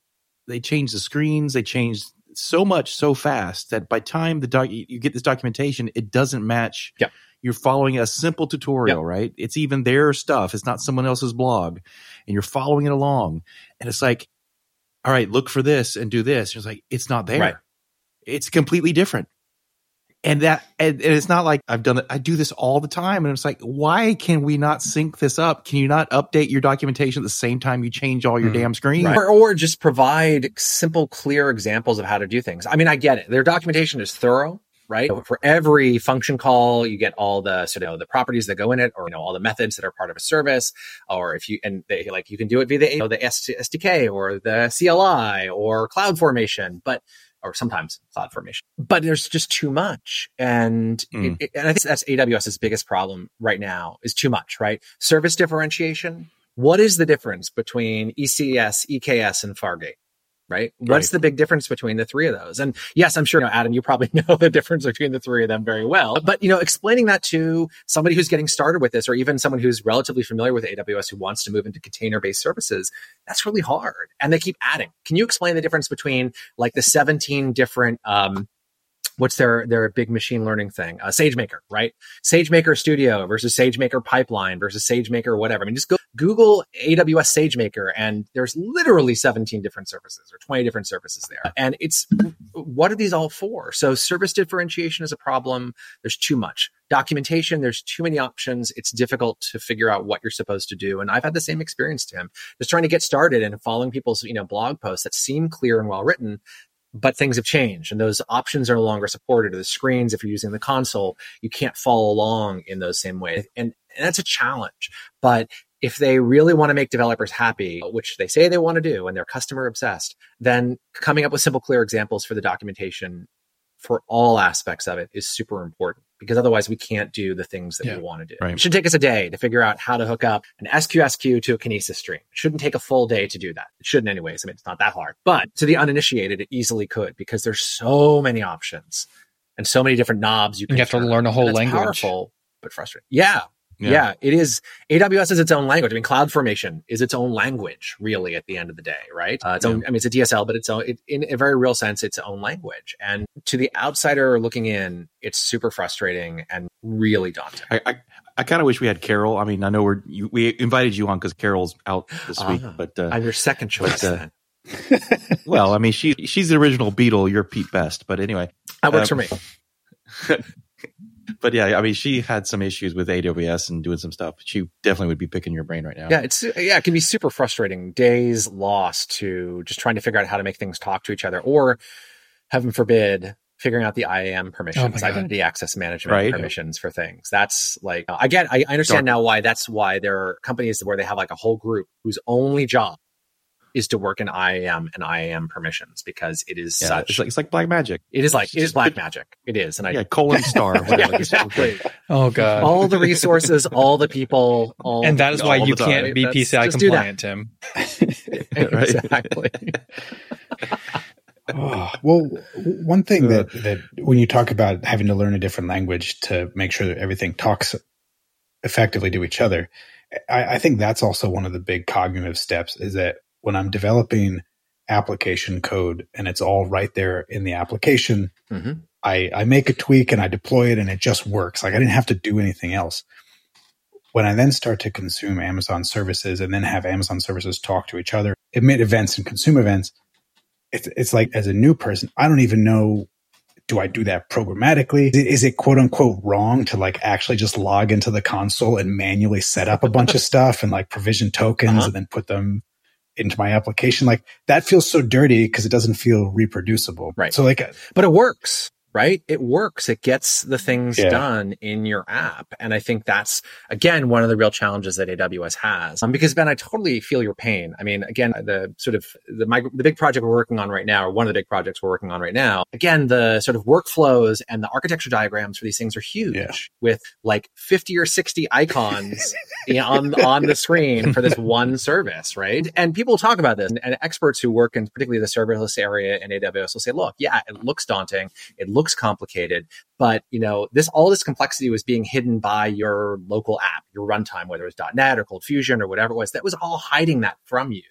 They change the screens. They change so much so fast that by time the doc you get this documentation, it doesn't match. Yeah. You're following a simple tutorial, yep. right? It's even their stuff. It's not someone else's blog, and you're following it along. And it's like, all right, look for this and do this. And it's like it's not there. Right. It's completely different. And that, and, and it's not like I've done it. I do this all the time. And it's like, why can we not sync this up? Can you not update your documentation at the same time you change all your mm, damn screens? Right. Or, or just provide simple, clear examples of how to do things. I mean, I get it. Their documentation is thorough, right? For every function call, you get all the sort of you know, the properties that go in it, or you know all the methods that are part of a service. Or if you and they like, you can do it via the you know, the S D K or the C L I or CloudFormation, but. Or sometimes CloudFormation, but there's just too much, and mm. it, it, and I think that's AWS's biggest problem right now is too much, right? Service differentiation. What is the difference between E C S, E K S, and Fargate? Right? Right. What's the big difference between the three of those? And yes, I'm sure, you know, Adam, you probably know the difference between the three of them very well. But, you know, explaining that to somebody who's getting started with this, or even someone who's relatively familiar with A W S who wants to move into container-based services, that's really hard. And they keep adding. Can you explain the difference between like the seventeen different, um, what's their, their big machine learning thing? Uh, SageMaker, right? SageMaker Studio versus SageMaker Pipeline versus SageMaker whatever. I mean, just go Google A W S SageMaker, and there's literally seventeen different services or twenty different services there. And it's, what are these all for? So service differentiation is a problem. There's too much. Documentation, there's too many options. It's difficult to figure out what you're supposed to do. And I've had the same experience, Tim, just trying to get started and following people's, you know, blog posts that seem clear and well-written. But things have changed, and those options are no longer supported. Or the screens, if you're using the console, you can't follow along in those same ways. And, and that's a challenge. But if they really want to make developers happy, which they say they want to do, and they're customer obsessed, then coming up with simple, clear examples for the documentation for all aspects of it is super important, because otherwise we can't do the things that yeah, we want to do. Right. It should take us a day to figure out how to hook up an S Q S queue to a Kinesis stream. It shouldn't take a full day to do that. It shouldn't anyways. I mean, it's not that hard. But to the uninitiated, it easily could, because there's so many options and so many different knobs you can You have turn. to learn a whole language. Powerful, but frustrating. Yeah. Yeah. yeah, it is. A W S is its own language. I mean, CloudFormation is its own language, really, at the end of the day, right? Uh, its yeah. own, I mean, it's a D S L, but it's own, it, in a very real sense, its own language. And to the outsider looking in, it's super frustrating and really daunting. I I, I kind of wish we had Carol. I mean, I know we're you, we invited you on because Carol's out this uh, week, but uh, I'm your second choice. But, uh, well, I mean, she she's the original Beatle. You're Pete Best, but anyway, that works um, for me. But yeah, I mean, she had some issues with A W S and doing some stuff. She definitely would be picking your brain right now. Yeah, it's yeah, it can be super frustrating. Days lost to just trying to figure out how to make things talk to each other, or heaven forbid, figuring out the I A M permissions, oh identity access management right. permissions for things. That's like, again, I, I understand Dark. now why that's why there are companies where they have like a whole group whose only job is to work in I A M and I A M permissions because it is yeah, such... It's like, it's like black magic. It is like, it is black magic. It is. And I, yeah, colon star. yeah, exactly. Oh, God. All the resources, all the people, all... And that is why you can't be P C I compliant, Tim. Exactly. Oh, well, one thing that, that when you talk about having to learn a different language to make sure that everything talks effectively to each other, I, I think that's also one of the big cognitive steps is that when I'm developing application code and it's all right there in the application, mm-hmm. I, I make a tweak and I deploy it and it just works. Like I didn't have to do anything else. When I then start to consume Amazon services and then have Amazon services talk to each other, emit events and consume events, It's, it's like as a new person, I don't even know, do I do that programmatically? Is it quote unquote wrong to like actually just log into the console and manually set up a bunch of stuff and like provision tokens uh-huh. and then put them into my application? Like that feels so dirty because it doesn't feel reproducible. Right. So like, but it works. Right? It works. It gets the things yeah. done in your app. And I think that's, again, one of the real challenges that A W S has. Um, because, Ben, I totally feel your pain. I mean, again, the sort of the, my, the big project we're working on right now, or one of the big projects we're working on right now, again, the sort of workflows and the architecture diagrams for these things are huge yeah. with like fifty or sixty icons you know, on, on the screen for this one service, right? And people talk about this. And, and experts who work in particularly the serverless area in A W S will say, look, yeah, it looks daunting. It looks complicated, but you know, this all this complexity was being hidden by your local app, your runtime, whether it was dot net or ColdFusion or whatever it was, that was all hiding that from you,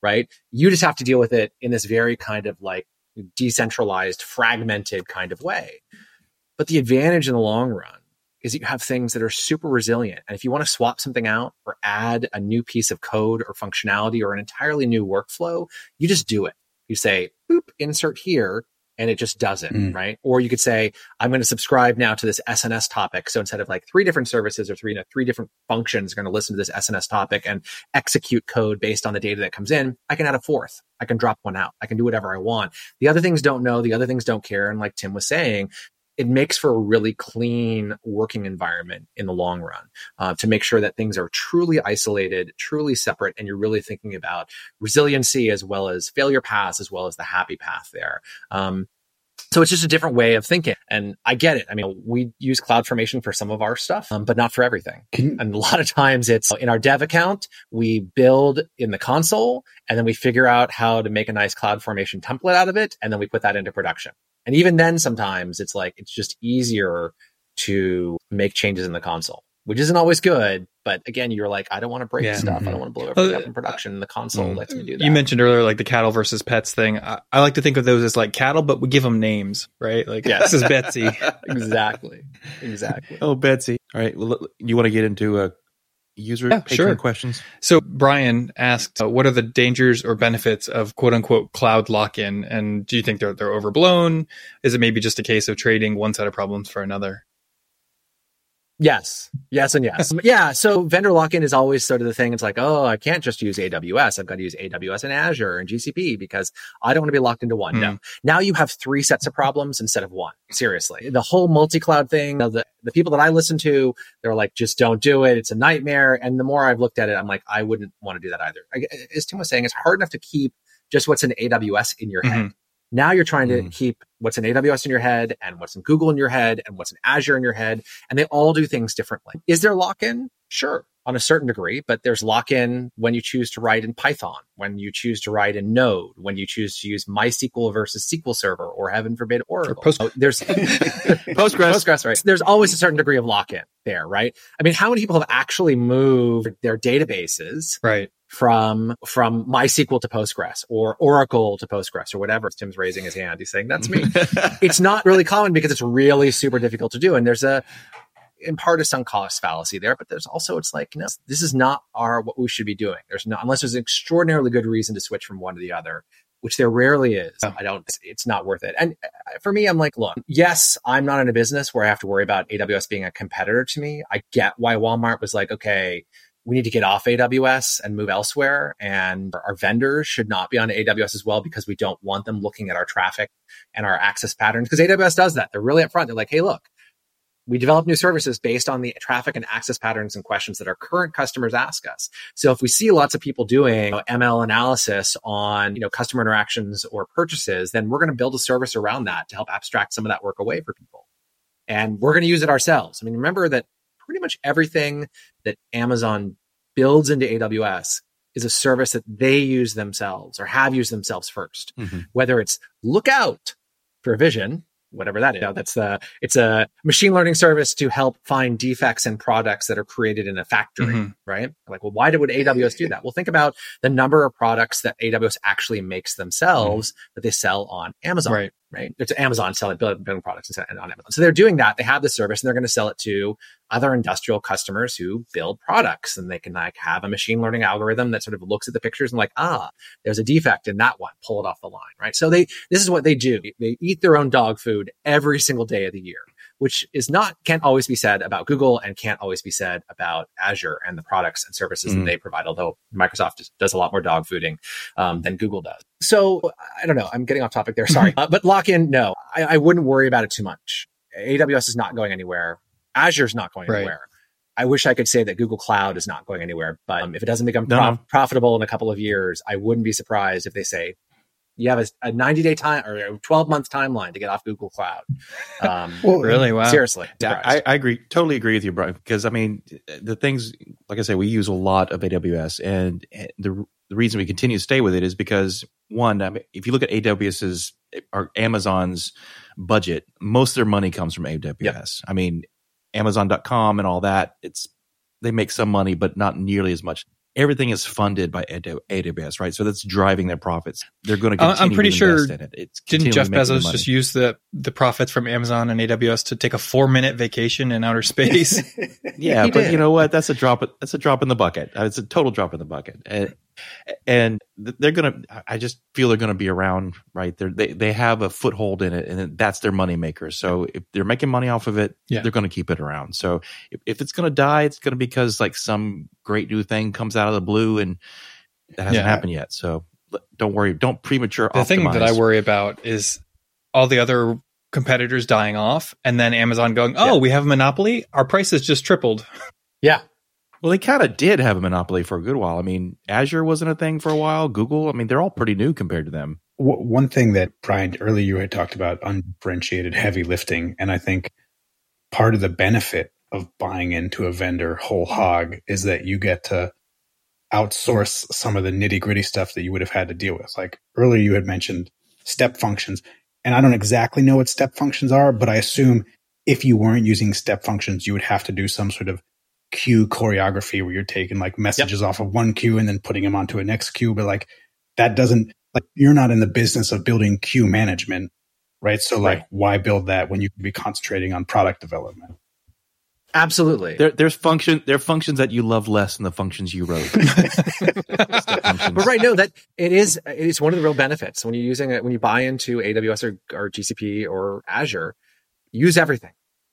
right? You just have to deal with it in this very kind of like decentralized, fragmented kind of way. But the advantage in the long run is that you have things that are super resilient. And if you want to swap something out or add a new piece of code or functionality or an entirely new workflow, you just do it. You say, boop, insert here. And it just does it, mm. right? Or you could say, I'm going to subscribe now to this S N S topic. So instead of like three different services or three, you know, three different functions are going to listen to this S N S topic and execute code based on the data that comes in, I can add a fourth. I can drop one out. I can do whatever I want. The other things don't know. The other things don't care. And like Tim was saying, it makes for a really clean working environment in the long run uh, to make sure that things are truly isolated, truly separate, and you're really thinking about resiliency as well as failure paths, as well as the happy path there. Um, so it's just a different way of thinking. And I get it. I mean, we use CloudFormation for some of our stuff, um, but not for everything. And a lot of times it's in our dev account, we build in the console, and then we figure out how to make a nice CloudFormation template out of it, and then we put that into production. And even then, sometimes it's like, it's just easier to make changes in the console, which isn't always good. But again, you're like, I don't want to break yeah. stuff. Mm-hmm. I don't want to blow everything uh, up in production. And the console mm-hmm. lets me do that. You mentioned earlier, like the cattle versus pets thing. I, I like to think of those as like cattle, but we give them names, right? Like yes. this is Betsy. exactly. Exactly. Oh, Betsy. All right. Well, you want to get into a user yeah, sure. questions? So Brian asked, uh, what are the dangers or benefits of quote unquote cloud lock-in? And do you think they're they're overblown? Is it maybe just a case of trading one set of problems for another? Yes. Yes and yes. yeah. So vendor lock-in is always sort of the thing. It's like, oh, I can't just use A W S. I've got to use A W S and Azure and G C P because I don't want to be locked into one. Mm. No. Now you have three sets of problems instead of one. Seriously. The whole multi-cloud thing, the, the people that I listen to, they're like, just don't do it. It's a nightmare. And the more I've looked at it, I'm like, I wouldn't want to do that either. I, as Tim was saying, it's hard enough to keep just what's in A W S in your head. Mm-hmm. Now you're trying to mm. keep what's in A W S in your head and what's in Google in your head and what's in Azure in your head. And they all do things differently. Is there lock-in? Sure, on a certain degree, but there's lock-in when you choose to write in Python, when you choose to write in Node, when you choose to use MySQL versus S Q L Server or heaven forbid Oracle. Or Post- oh, there's Postgres. Postgres, right? There's always a certain degree of lock-in there, right? I mean, how many people have actually moved their databases? Right. from from MySQL to Postgres or Oracle to Postgres or whatever. Tim's raising his hand. He's saying, that's me. It's not really common because it's really super difficult to do. And there's a, in part, a sunk cost fallacy there, but there's also, it's like, no, this is not our, what we should be doing. There's not, unless there's an extraordinarily good reason to switch from one to the other, which there rarely is. I don't, it's not worth it. And for me, I'm like, look, yes, I'm not in a business where I have to worry about A W S being a competitor to me. I get why Walmart was like, okay, we need to get off A W S and move elsewhere. And our vendors should not be on A W S as well, because we don't want them looking at our traffic and our access patterns. Because A W S does that. They're really upfront. They're like, hey, look, we develop new services based on the traffic and access patterns and questions that our current customers ask us. So if we see lots of people doing you know, M L analysis on you know customer interactions or purchases, then we're going to build a service around that to help abstract some of that work away for people. And we're going to use it ourselves. I mean, remember that pretty much everything that Amazon builds into A W S is a service that they use themselves or have used themselves first. Mm-hmm. Whether it's Lookout for Vision, whatever that is. No, that's a, it's a machine learning service to help find defects in products that are created in a factory, mm-hmm. right? Like, well, why would A W S do that? Well, think about the number of products that A W S actually makes themselves mm-hmm. that they sell on Amazon, right? right? It's Amazon selling, building products and on Amazon. So they're doing that. They have the service and they're going to sell it to other industrial customers who build products, and they can like have a machine learning algorithm that sort of looks at the pictures and like, ah, there's a defect in that one, pull it off the line, right? So they, this is what they do. They eat their own dog food every single day of the year, which is not, can't always be said about Google and can't always be said about Azure and the products and services mm-hmm. that they provide, although Microsoft does a lot more dog fooding um, than Google does. So I don't know, I'm getting off topic there, sorry. uh, but lock in, no, I, I wouldn't worry about it too much. A W S is not going anywhere. Azure's not going right. anywhere. I wish I could say that Google Cloud is not going anywhere, but um, if it doesn't become no. prof- profitable in a couple of years, I wouldn't be surprised if they say, you have a ninety-day time or a twelve-month timeline to get off Google Cloud. Um, well, really? Wow. Seriously. Yeah, I, I agree. Totally agree with you, Brian, because, I mean, the things, like I say, we use a lot of A W S, and the the reason we continue to stay with it is because, one, I mean, if you look at AWS's or Amazon's budget, most of their money comes from A W S. Yep. I mean, Amazon dot com and all that, it's they make some money, but not nearly as much. Everything is funded by A W S, right? So that's driving their profits. They're going to continue I'm pretty to sure invest in it. It's didn't Jeff Bezos just use the, the profits from Amazon and A W S to take a four-minute vacation in outer space? yeah, but did. You know what? That's a drop That's a drop in the bucket. It's a total drop in the bucket. And, and they're going to – I just feel they're going to be around, right? They're, they they have a foothold in it, and that's their moneymaker. So if they're making money off of it, yeah. they're going to keep it around. So if, if it's going to die, it's going to be because like some great new thing comes out of the blue, and that hasn't yeah. happened yet. So don't worry. Don't premature the optimize. The thing that I worry about is all the other competitors dying off, and then Amazon going, oh, yeah. we have a monopoly? Our prices just tripled. Yeah. Well, they kind of did have a monopoly for a good while. I mean, Azure wasn't a thing for a while. Google, I mean, they're all pretty new compared to them. W- one thing that, Brian, earlier you had talked about undifferentiated heavy lifting. And I think part of the benefit of buying into a vendor whole hog is that you get to outsource some of the nitty gritty stuff that you would have had to deal with. Like earlier you had mentioned step functions. And I don't exactly know what step functions are, but I assume if you weren't using step functions, you would have to do some sort of queue choreography where you're taking like messages yep. off of one queue and then putting them onto a next queue. But like that doesn't, like you're not in the business of building queue management, right? So like right. why build that when you could be concentrating on product development? Absolutely. There, there's function. There are functions that you love less than the functions you wrote. functions. But right, no, that it is. It is one of the real benefits when you're using it. When you buy into A W S or, or G C P or Azure, use everything.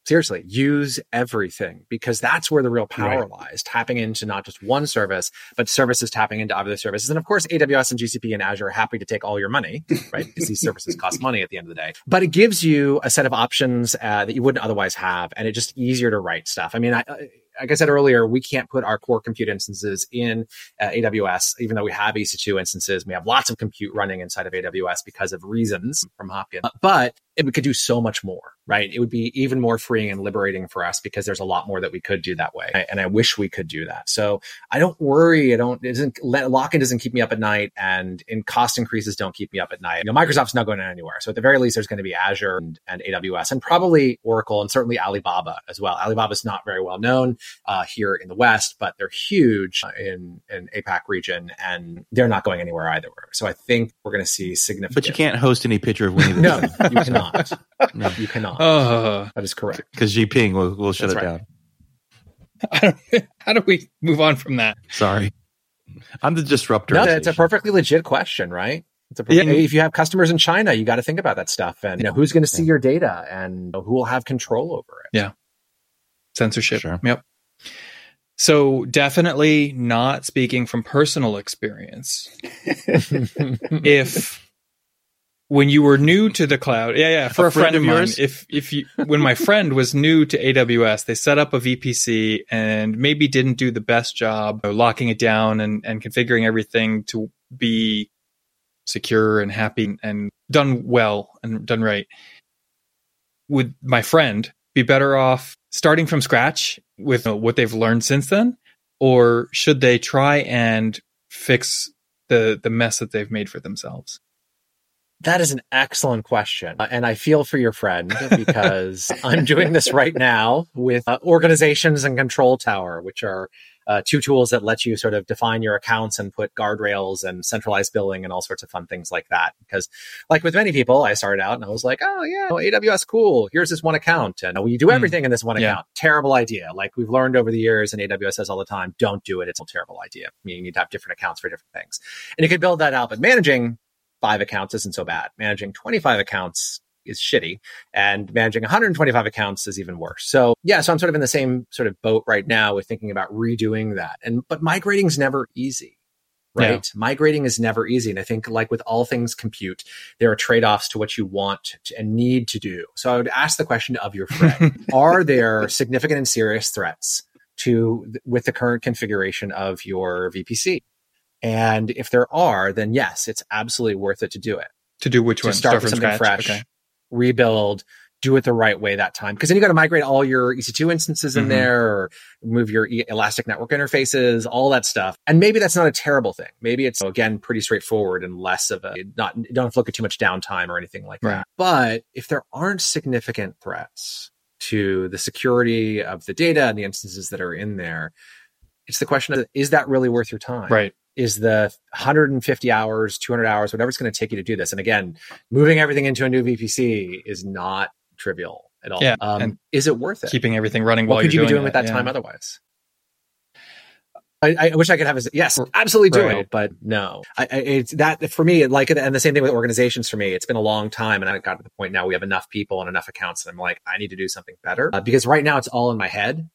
Seriously, use everything, because that's where the real power right. lies, tapping into not just one service, but services tapping into other services. And of course, A W S and G C P and Azure are happy to take all your money, right? Because these services cost money at the end of the day. But it gives you a set of options uh, that you wouldn't otherwise have, and it's just easier to write stuff. I mean, I, like I said earlier, we can't put our core compute instances in uh, A W S, even though we have E C two instances. We have lots of compute running inside of A W S because of reasons from Hopkins. But it, we could do so much more, right? It would be even more freeing and liberating for us because there's a lot more that we could do that way. I, and I wish we could do that. So I don't worry. I don't, it doesn't, lock-in doesn't keep me up at night, and in cost increases don't keep me up at night. You know, Microsoft's not going anywhere. So at the very least, there's going to be Azure and, and A W S and probably Oracle and certainly Alibaba as well. Alibaba's not very well known uh, here in the West, but they're huge in an APAC region, and they're not going anywhere either. So I think we're going to see significant. But you can't host any picture of Winnie the No, you cannot. No, you cannot. Uh, that is correct. Because Jinping will, will shut That's it right. down. I don't, how do we move on from that? Sorry. I'm the disruptor. No, it's a perfectly legit question, right? It's a perfect, yeah. If you have customers in China, you got to think about that stuff. And you know, who's going to see your data and who will have control over it? Yeah. Censorship. Sure. Yep. So definitely not speaking from personal experience. If when you were new to the cloud, yeah, yeah, for a, a friend, friend of mine, yours? if if you, when my friend was new to A W S, they set up a V P C and maybe didn't do the best job of locking it down and, and configuring everything to be secure and happy and done well and done right. Would my friend be better off starting from scratch with what they've learned since then, or should they try and fix the the mess that they've made for themselves? That is an excellent question. Uh, and I feel for your friend because I'm doing this right now with uh, organizations and control tower, which are uh, two tools that let you sort of define your accounts and put guardrails and centralized billing and all sorts of fun things like that. Because like with many people, I started out and I was like, oh yeah, A W S, cool. Here's this one account. And we do everything mm. in this one yeah. account. Terrible idea. Like we've learned over the years and A W S says all the time, don't do it. It's a terrible idea. You need to have different accounts for different things. And you could build that out, but managing five accounts isn't so bad. Managing twenty-five accounts is shitty, and managing one hundred twenty-five accounts is even worse. So yeah, so I'm sort of in the same sort of boat right now with thinking about redoing that. And but migrating is never easy, right? Yeah. Migrating is never easy. And I think like with all things compute, there are trade-offs to what you want to, and need to do. So I would ask the question of your friend, are there significant and serious threats to with the current configuration of your V P C? And if there are, then yes, it's absolutely worth it to do it. To do which to one? To start, start with something fresh, okay. Rebuild, do it the right way that time. Because then you got to migrate all your E C two instances mm-hmm. in there, or move your e- elastic network interfaces, all that stuff. And maybe that's not a terrible thing. Maybe it's, again, pretty straightforward and less of a, not, you don't have to look at too much downtime or anything like right. that. But if there aren't significant threats to the security of the data and the instances that are in there, it's the question of, is that really worth your time? Right. Is the one hundred fifty hours, two hundred hours, whatever it's going to take you to do this. And again, moving everything into a new V P C is not trivial at all. Yeah, um, is it worth it? Keeping everything running while you're doing it. What could you be doing with that time otherwise? I, I wish I could have a, yes, absolutely do right. it, but no. I, I, it's that for me, like, and the same thing with organizations for me, it's been a long time and I got to the point now we have enough people and enough accounts that I'm like, I need to do something better uh, because right now it's all in my head,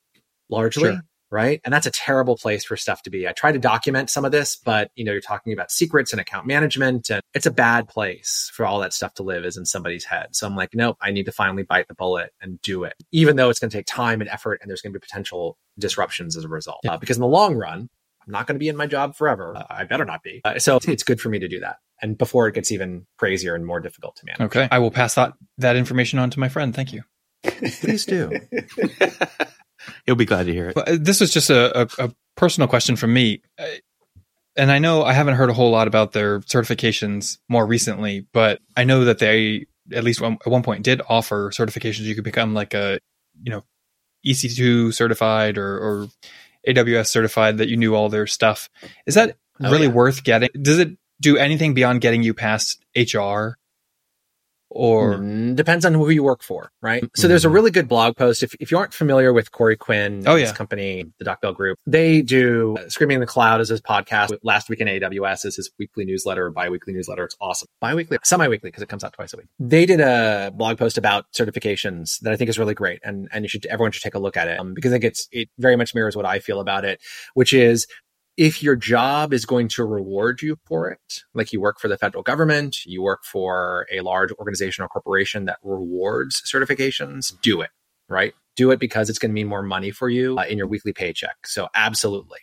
largely. Sure. Right. And that's a terrible place for stuff to be. I try to document some of this, but you know, you're talking about secrets and account management, and it's a bad place for all that stuff to live is in somebody's head. So I'm like, nope, I need to finally bite the bullet and do it, even though it's going to take time and effort and there's going to be potential disruptions as a result. Uh, because in the long run, I'm not going to be in my job forever. Uh, I better not be. Uh, so it's good for me to do that. And before it gets even crazier and more difficult to manage. Okay. I will pass that, that information on to my friend. Thank you. Please do. He'll be glad to hear it. But this was just a, a, a personal question from me. And I know I haven't heard a whole lot about their certifications more recently, but I know that they, at least at one point, did offer certifications. You could become like a, you know, E C two certified or, or A W S certified that you knew all their stuff. Is that oh, really yeah. worth getting? Does it do anything beyond getting you past H R? Or mm, depends on who you work for, right? Mm-hmm. So there's a really good blog post. If if you aren't familiar with Corey Quinn, oh, his yeah. company, the Doc Bell Group, they do uh, Screaming in the Cloud is his podcast. Last Week in A W S is his weekly newsletter, or bi-weekly newsletter. It's awesome. Bi-weekly, semi-weekly, because it comes out twice a week. They did a blog post about certifications that I think is really great. And and you should everyone should take a look at it um, because I think it's, it very much mirrors what I feel about it, which is, if your job is going to reward you for it, like you work for the federal government, you work for a large organization or corporation that rewards certifications, do it, right? Do it because it's going to mean more money for you uh, in your weekly paycheck. So absolutely.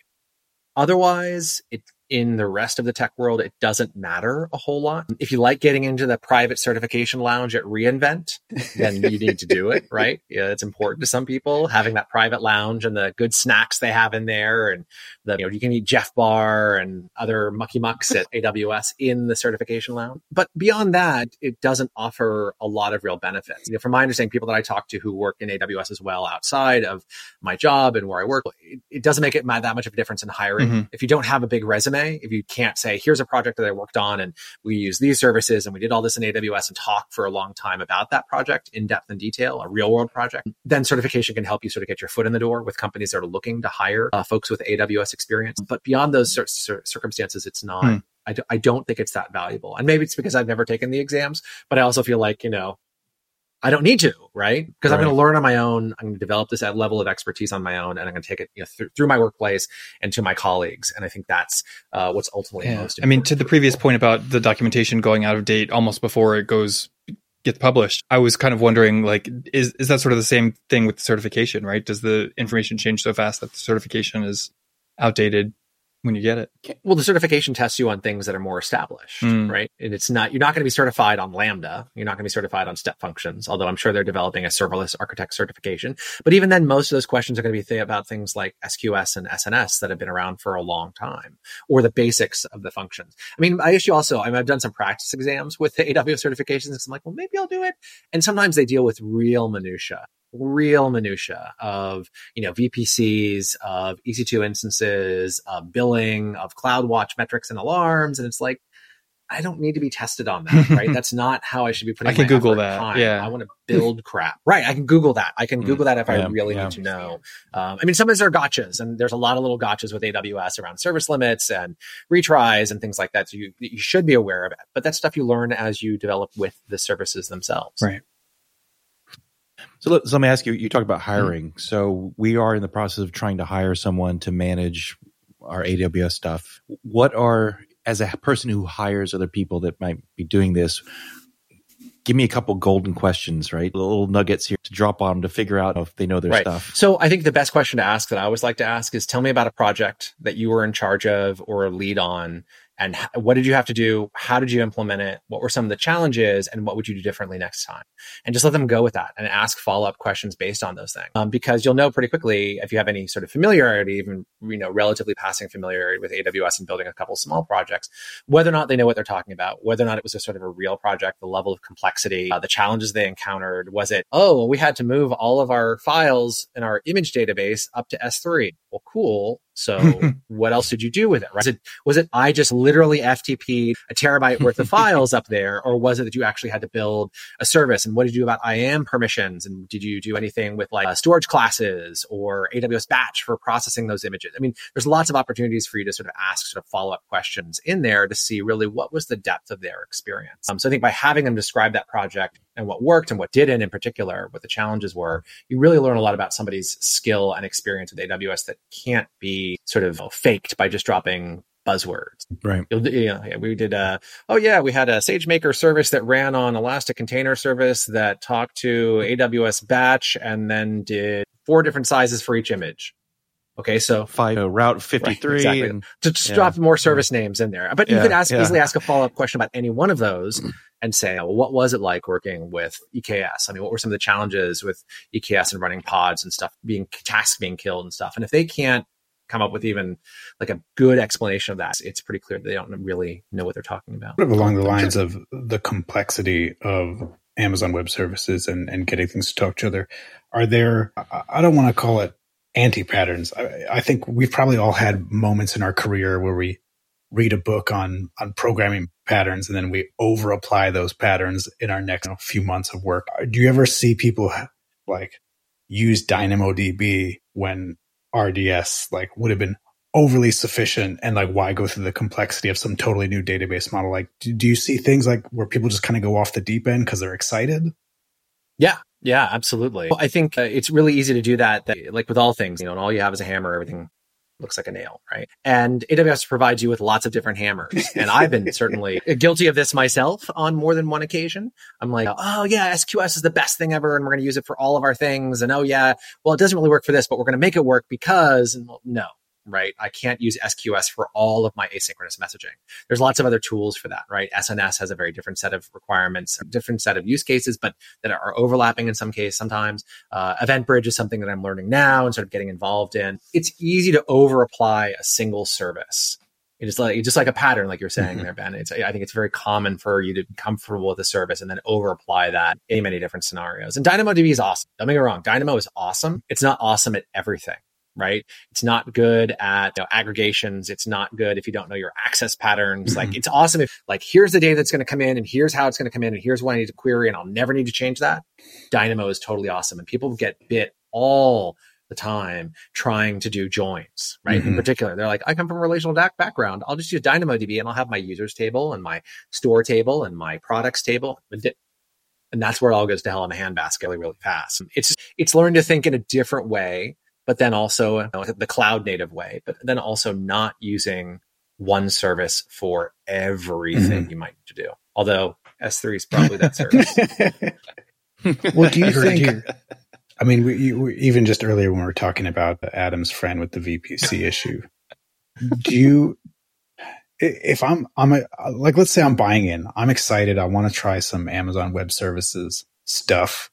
Otherwise, it, in the rest of the tech world, it doesn't matter a whole lot. If you like getting into the private certification lounge at reInvent, then you need to do it, right? Yeah, it's important to some people, having that private lounge and the good snacks they have in there. And the, you know, you can eat Jeff Bar and other mucky mucks at A W S in the certification lounge. But beyond that, it doesn't offer a lot of real benefits. You know, from my understanding, people that I talk to who work in A W S as well outside of my job and where I work, it, it doesn't make it that much of a difference in hiring. Mm-hmm. If you don't have a big resume, if you can't say, here's a project that I worked on and we use these services and we did all this in A W S and talk for a long time about that project in depth and detail, a real world project, then certification can help you sort of get your foot in the door with companies that are looking to hire uh, folks with A W S experience. But beyond those cir- cir- circumstances, it's not, hmm. I, d- I don't think it's that valuable. And maybe it's because I've never taken the exams, but I also feel like, you know, I don't need to, right? Because right. I'm going to learn on my own. I'm going to develop this level of expertise on my own, and I'm going to take it you know, th- through my workplace and to my colleagues. And I think that's uh, what's ultimately yeah. most important. I mean, to the previous point about the documentation going out of date almost before it goes gets published, I was kind of wondering, like, is is that sort of the same thing with certification, right? Does the information change so fast that the certification is outdated when you get it? Well, the certification tests you on things that are more established, mm. right? And it's not, you're not going to be certified on Lambda. You're not going to be certified on Step Functions, although I'm sure they're developing a serverless architect certification. But even then, most of those questions are going to be th- about things like S Q S and S N S that have been around for a long time, or the basics of the functions. I mean, I issue also, I mean, I've done some practice exams with the A W S certifications. And I'm like, well, maybe I'll do it. And sometimes they deal with real minutia. real minutia of, you know, V P Cs, of E C two instances, of billing, of CloudWatch metrics and alarms. And it's like, I don't need to be tested on that, right? That's not how I should be putting I can Google that. Time. Yeah. I want to build crap. Right. I can Google that. I can Google that if yeah, I really yeah. need to know. Um, I mean, sometimes there are gotchas, and there's a lot of little gotchas with A W S around service limits and retries and things like that. So you, you should be aware of it, but that's stuff you learn as you develop with the services themselves. Right. So let, so let me ask you, you talked about hiring. Mm. So we are in the process of trying to hire someone to manage our A W S stuff. What are, as a person who hires other people that might be doing this, give me a couple golden questions, right? Little nuggets here to drop on them to figure out if they know their right. stuff. So I think the best question to ask that I always like to ask is, tell me about a project that you were in charge of or a lead on. And what did you have to do? How did you implement it? What were some of the challenges? And what would you do differently next time? And just let them go with that and ask follow-up questions based on those things. Um, because you'll know pretty quickly if you have any sort of familiarity, even you know, relatively passing familiarity with A W S and building a couple small projects, whether or not they know what they're talking about, whether or not it was a sort of a real project, the level of complexity, uh, the challenges they encountered. Was it, oh, we had to move all of our files in our image database up to S three? Well, cool. So what else did you do with it? Right? Was it, was it I just literally F T P'd a terabyte worth of files up there? Or was it that you actually had to build a service? And what did you do about I A M permissions? And did you do anything with like uh, storage classes or A W S batch for processing those images? I mean, there's lots of opportunities for you to sort of ask sort of follow-up questions in there to see really what was the depth of their experience. Um, so I think by having them describe that project and what worked and what didn't in particular, what the challenges were, you really learn a lot about somebody's skill and experience with A W S that can't be sort of you know, faked by just dropping buzzwords. Right. You know, we did a, oh yeah, we had a SageMaker service that ran on Elastic Container Service that talked to A W S batch and then did four different sizes for each image. Okay, so five, uh, route fifty-three, right, exactly. and, to just yeah, drop more service yeah. names in there. But yeah, you could ask yeah. easily ask a follow-up question about any one of those and say, well, what was it like working with E K S? I mean, what were some of the challenges with E K S and running pods and stuff, being tasks being killed and stuff? And if they can't come up with even like a good explanation of that, it's pretty clear that they don't really know what they're talking about. Sort of along the lines of the complexity of Amazon Web Services and, and getting things to talk to each other, are there, I don't want to call it anti-patterns. I, I think we've probably all had moments in our career where we read a book on, on programming patterns and then we over-apply those patterns in our next you know, few months of work. Do you ever see people like use DynamoDB when R D S like would have been overly sufficient, and like why go through the complexity of some totally new database model? Like, do, do you see things like where people just kind of go off the deep end because they're excited? Yeah. Yeah, absolutely. Well, I think uh, it's really easy to do that, that, like with all things, you know, and all you have is a hammer, everything looks like a nail, right? And A W S provides you with lots of different hammers. And I've been certainly guilty of this myself on more than one occasion. I'm like, oh yeah, S Q S is the best thing ever. And we're going to use it for all of our things. And oh yeah, well, it doesn't really work for this, but we're going to make it work because, and, well, no. Right? I can't use S Q S for all of my asynchronous messaging. There's lots of other tools for that, right? S N S has a very different set of requirements, a different set of use cases, but that are overlapping in some cases sometimes. Uh, EventBridge is something that I'm learning now and sort of getting involved in. It's easy to over-apply a single service. It is like, just like a pattern, like you're saying mm-hmm. there, Ben. It's, I think it's very common for you to be comfortable with a service and then over-apply that in many different scenarios. And DynamoDB is awesome. Don't get me wrong. Dynamo is awesome. It's not awesome at everything. Right? It's not good at you know, aggregations. It's not good if you don't know your access patterns. Mm-hmm. Like it's awesome if like, here's the data that's going to come in and here's how it's going to come in and here's what I need to query and I'll never need to change that. Dynamo is totally awesome. And people get bit all the time trying to do joins, right? Mm-hmm. In particular, they're like, I come from a relational back- background. I'll just use DynamoDB and I'll have my users table and my store table and my products table. And that's where it all goes to hell in a handbasket really, really fast. It's it's learning to think in a different way, but then also you know, the cloud native way, but then also not using one service for everything mm-hmm. you might need to do. Although S three is probably that service. Well, do you think... I mean, we, you, even just earlier when we were talking about Adam's friend with the V P C issue, do you... If I'm, I'm a, like, let's say I'm buying in, I'm excited. I want to try some Amazon Web Services stuff.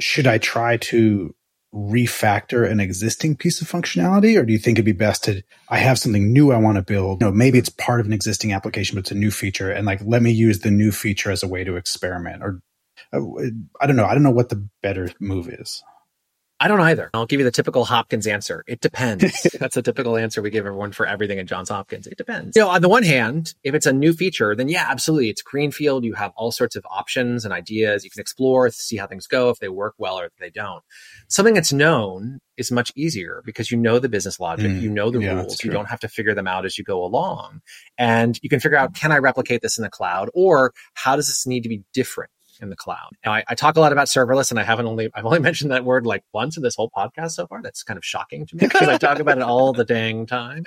Should I try to refactor an existing piece of functionality? Or do you think it'd be best to, I have something new I want to build. You know, maybe it's part of an existing application, but it's a new feature. And like, let me use the new feature as a way to experiment. Or I don't know. I don't know what the better move is. I don't either. I'll give you the typical Hopkins answer. It depends. That's a typical answer we give everyone for everything at Johns Hopkins. It depends. You know, on the one hand, if it's a new feature, then yeah, absolutely. It's greenfield. You have all sorts of options and ideas. You can explore, see how things go, if they work well or if they don't. Something that's known is much easier because you know the business logic, mm, you know the yeah, rules. You don't have to figure them out as you go along. And you can figure out, can I replicate this in the cloud? Or how does this need to be different in the cloud? Now, I, I talk a lot about serverless, and I haven't only I've only mentioned that word like once in this whole podcast so far. That's kind of shocking to me because I talk about it all the dang time.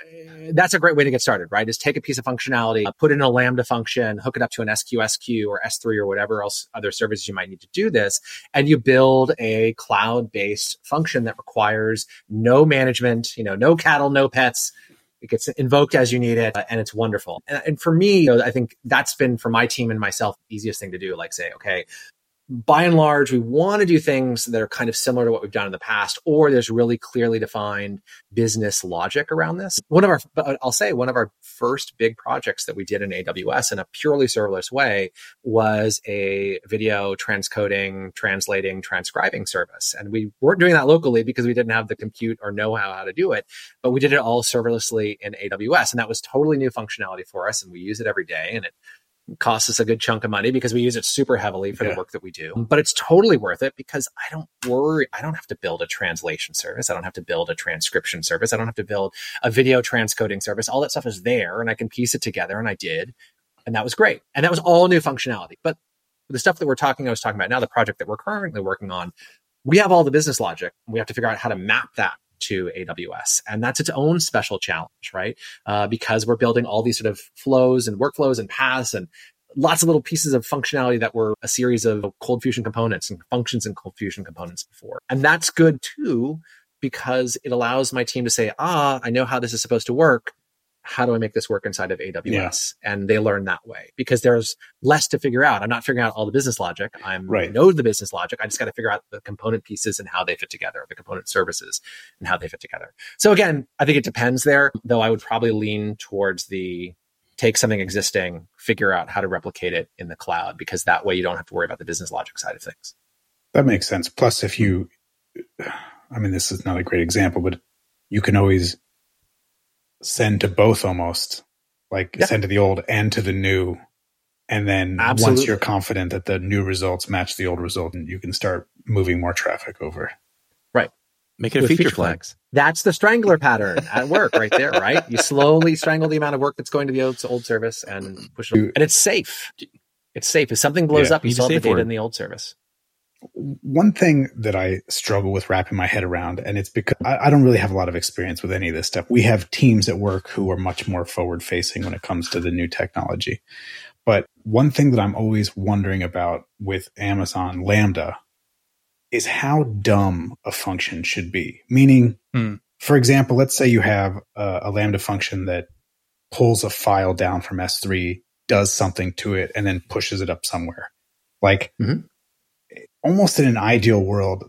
That's a great way to get started, right? Is take a piece of functionality, uh, put in a Lambda function, hook it up to an S Q S queue or S three or whatever else other services you might need to do this, and you build a cloud-based function that requires no management, you know, no cattle, no pets. It gets invoked as you need it, uh, and it's wonderful. And, and for me, you know, I think that's been, for my team and myself, the easiest thing to do. Like say, okay, by and large, we want to do things that are kind of similar to what we've done in the past, or there's really clearly defined business logic around this. One of our, I'll say, one of our first big projects that we did in A W S in a purely serverless way was a video transcoding, translating, transcribing service. And we weren't doing that locally because we didn't have the compute or know-how how to do it, but we did it all serverlessly in A W S. And that was totally new functionality for us. And we use it every day. And it costs us a good chunk of money because we use it super heavily for yeah. the work that we do. But it's totally worth it because I don't worry. I don't have to build a translation service. I don't have to build a transcription service. I don't have to build a video transcoding service. All that stuff is there and I can piece it together, and I did. And that was great. And that was all new functionality. But the stuff that we're talking, I was talking about now, the project that we're currently working on, we have all the business logic. We have to figure out how to map that to A W S. And that's its own special challenge, right? Uh, because we're building all these sort of flows and workflows and paths and lots of little pieces of functionality that were a series of ColdFusion components and functions and ColdFusion components before. And that's good too, because it allows my team to say, ah, I know how this is supposed to work. How do I make this work inside of A W S? Yeah. And they learn that way because there's less to figure out. I'm not figuring out all the business logic. I'm, right. I know the business logic. I just got to figure out the component pieces and how they fit together, the component services and how they fit together. So again, I think it depends there, though I would probably lean towards the take something existing, figure out how to replicate it in the cloud, because that way you don't have to worry about the business logic side of things. That makes sense. Plus, if you, I mean, this is not a great example, but you can always send to both almost, like yeah. send to the old and to the new. And then Absolutely. Once you're confident that the new results match the old result, and you can start moving more traffic over. Right. Make it With a feature, feature flags. flags. That's the strangler pattern at work right there, right? You slowly strangle the amount of work that's going to the old, old service and push it. You, and it's safe. It's safe. If something blows yeah, up, you still have the data word. in the old service. One thing that I struggle with wrapping my head around, and it's because I, I don't really have a lot of experience with any of this stuff. We have teams at work who are much more forward-facing when it comes to the new technology. But one thing that I'm always wondering about with Amazon Lambda is how dumb a function should be. Meaning, hmm. for example, let's say you have a, a Lambda function that pulls a file down from S three, does something to it, and then pushes it up somewhere. Like... Mm-hmm. Almost in an ideal world,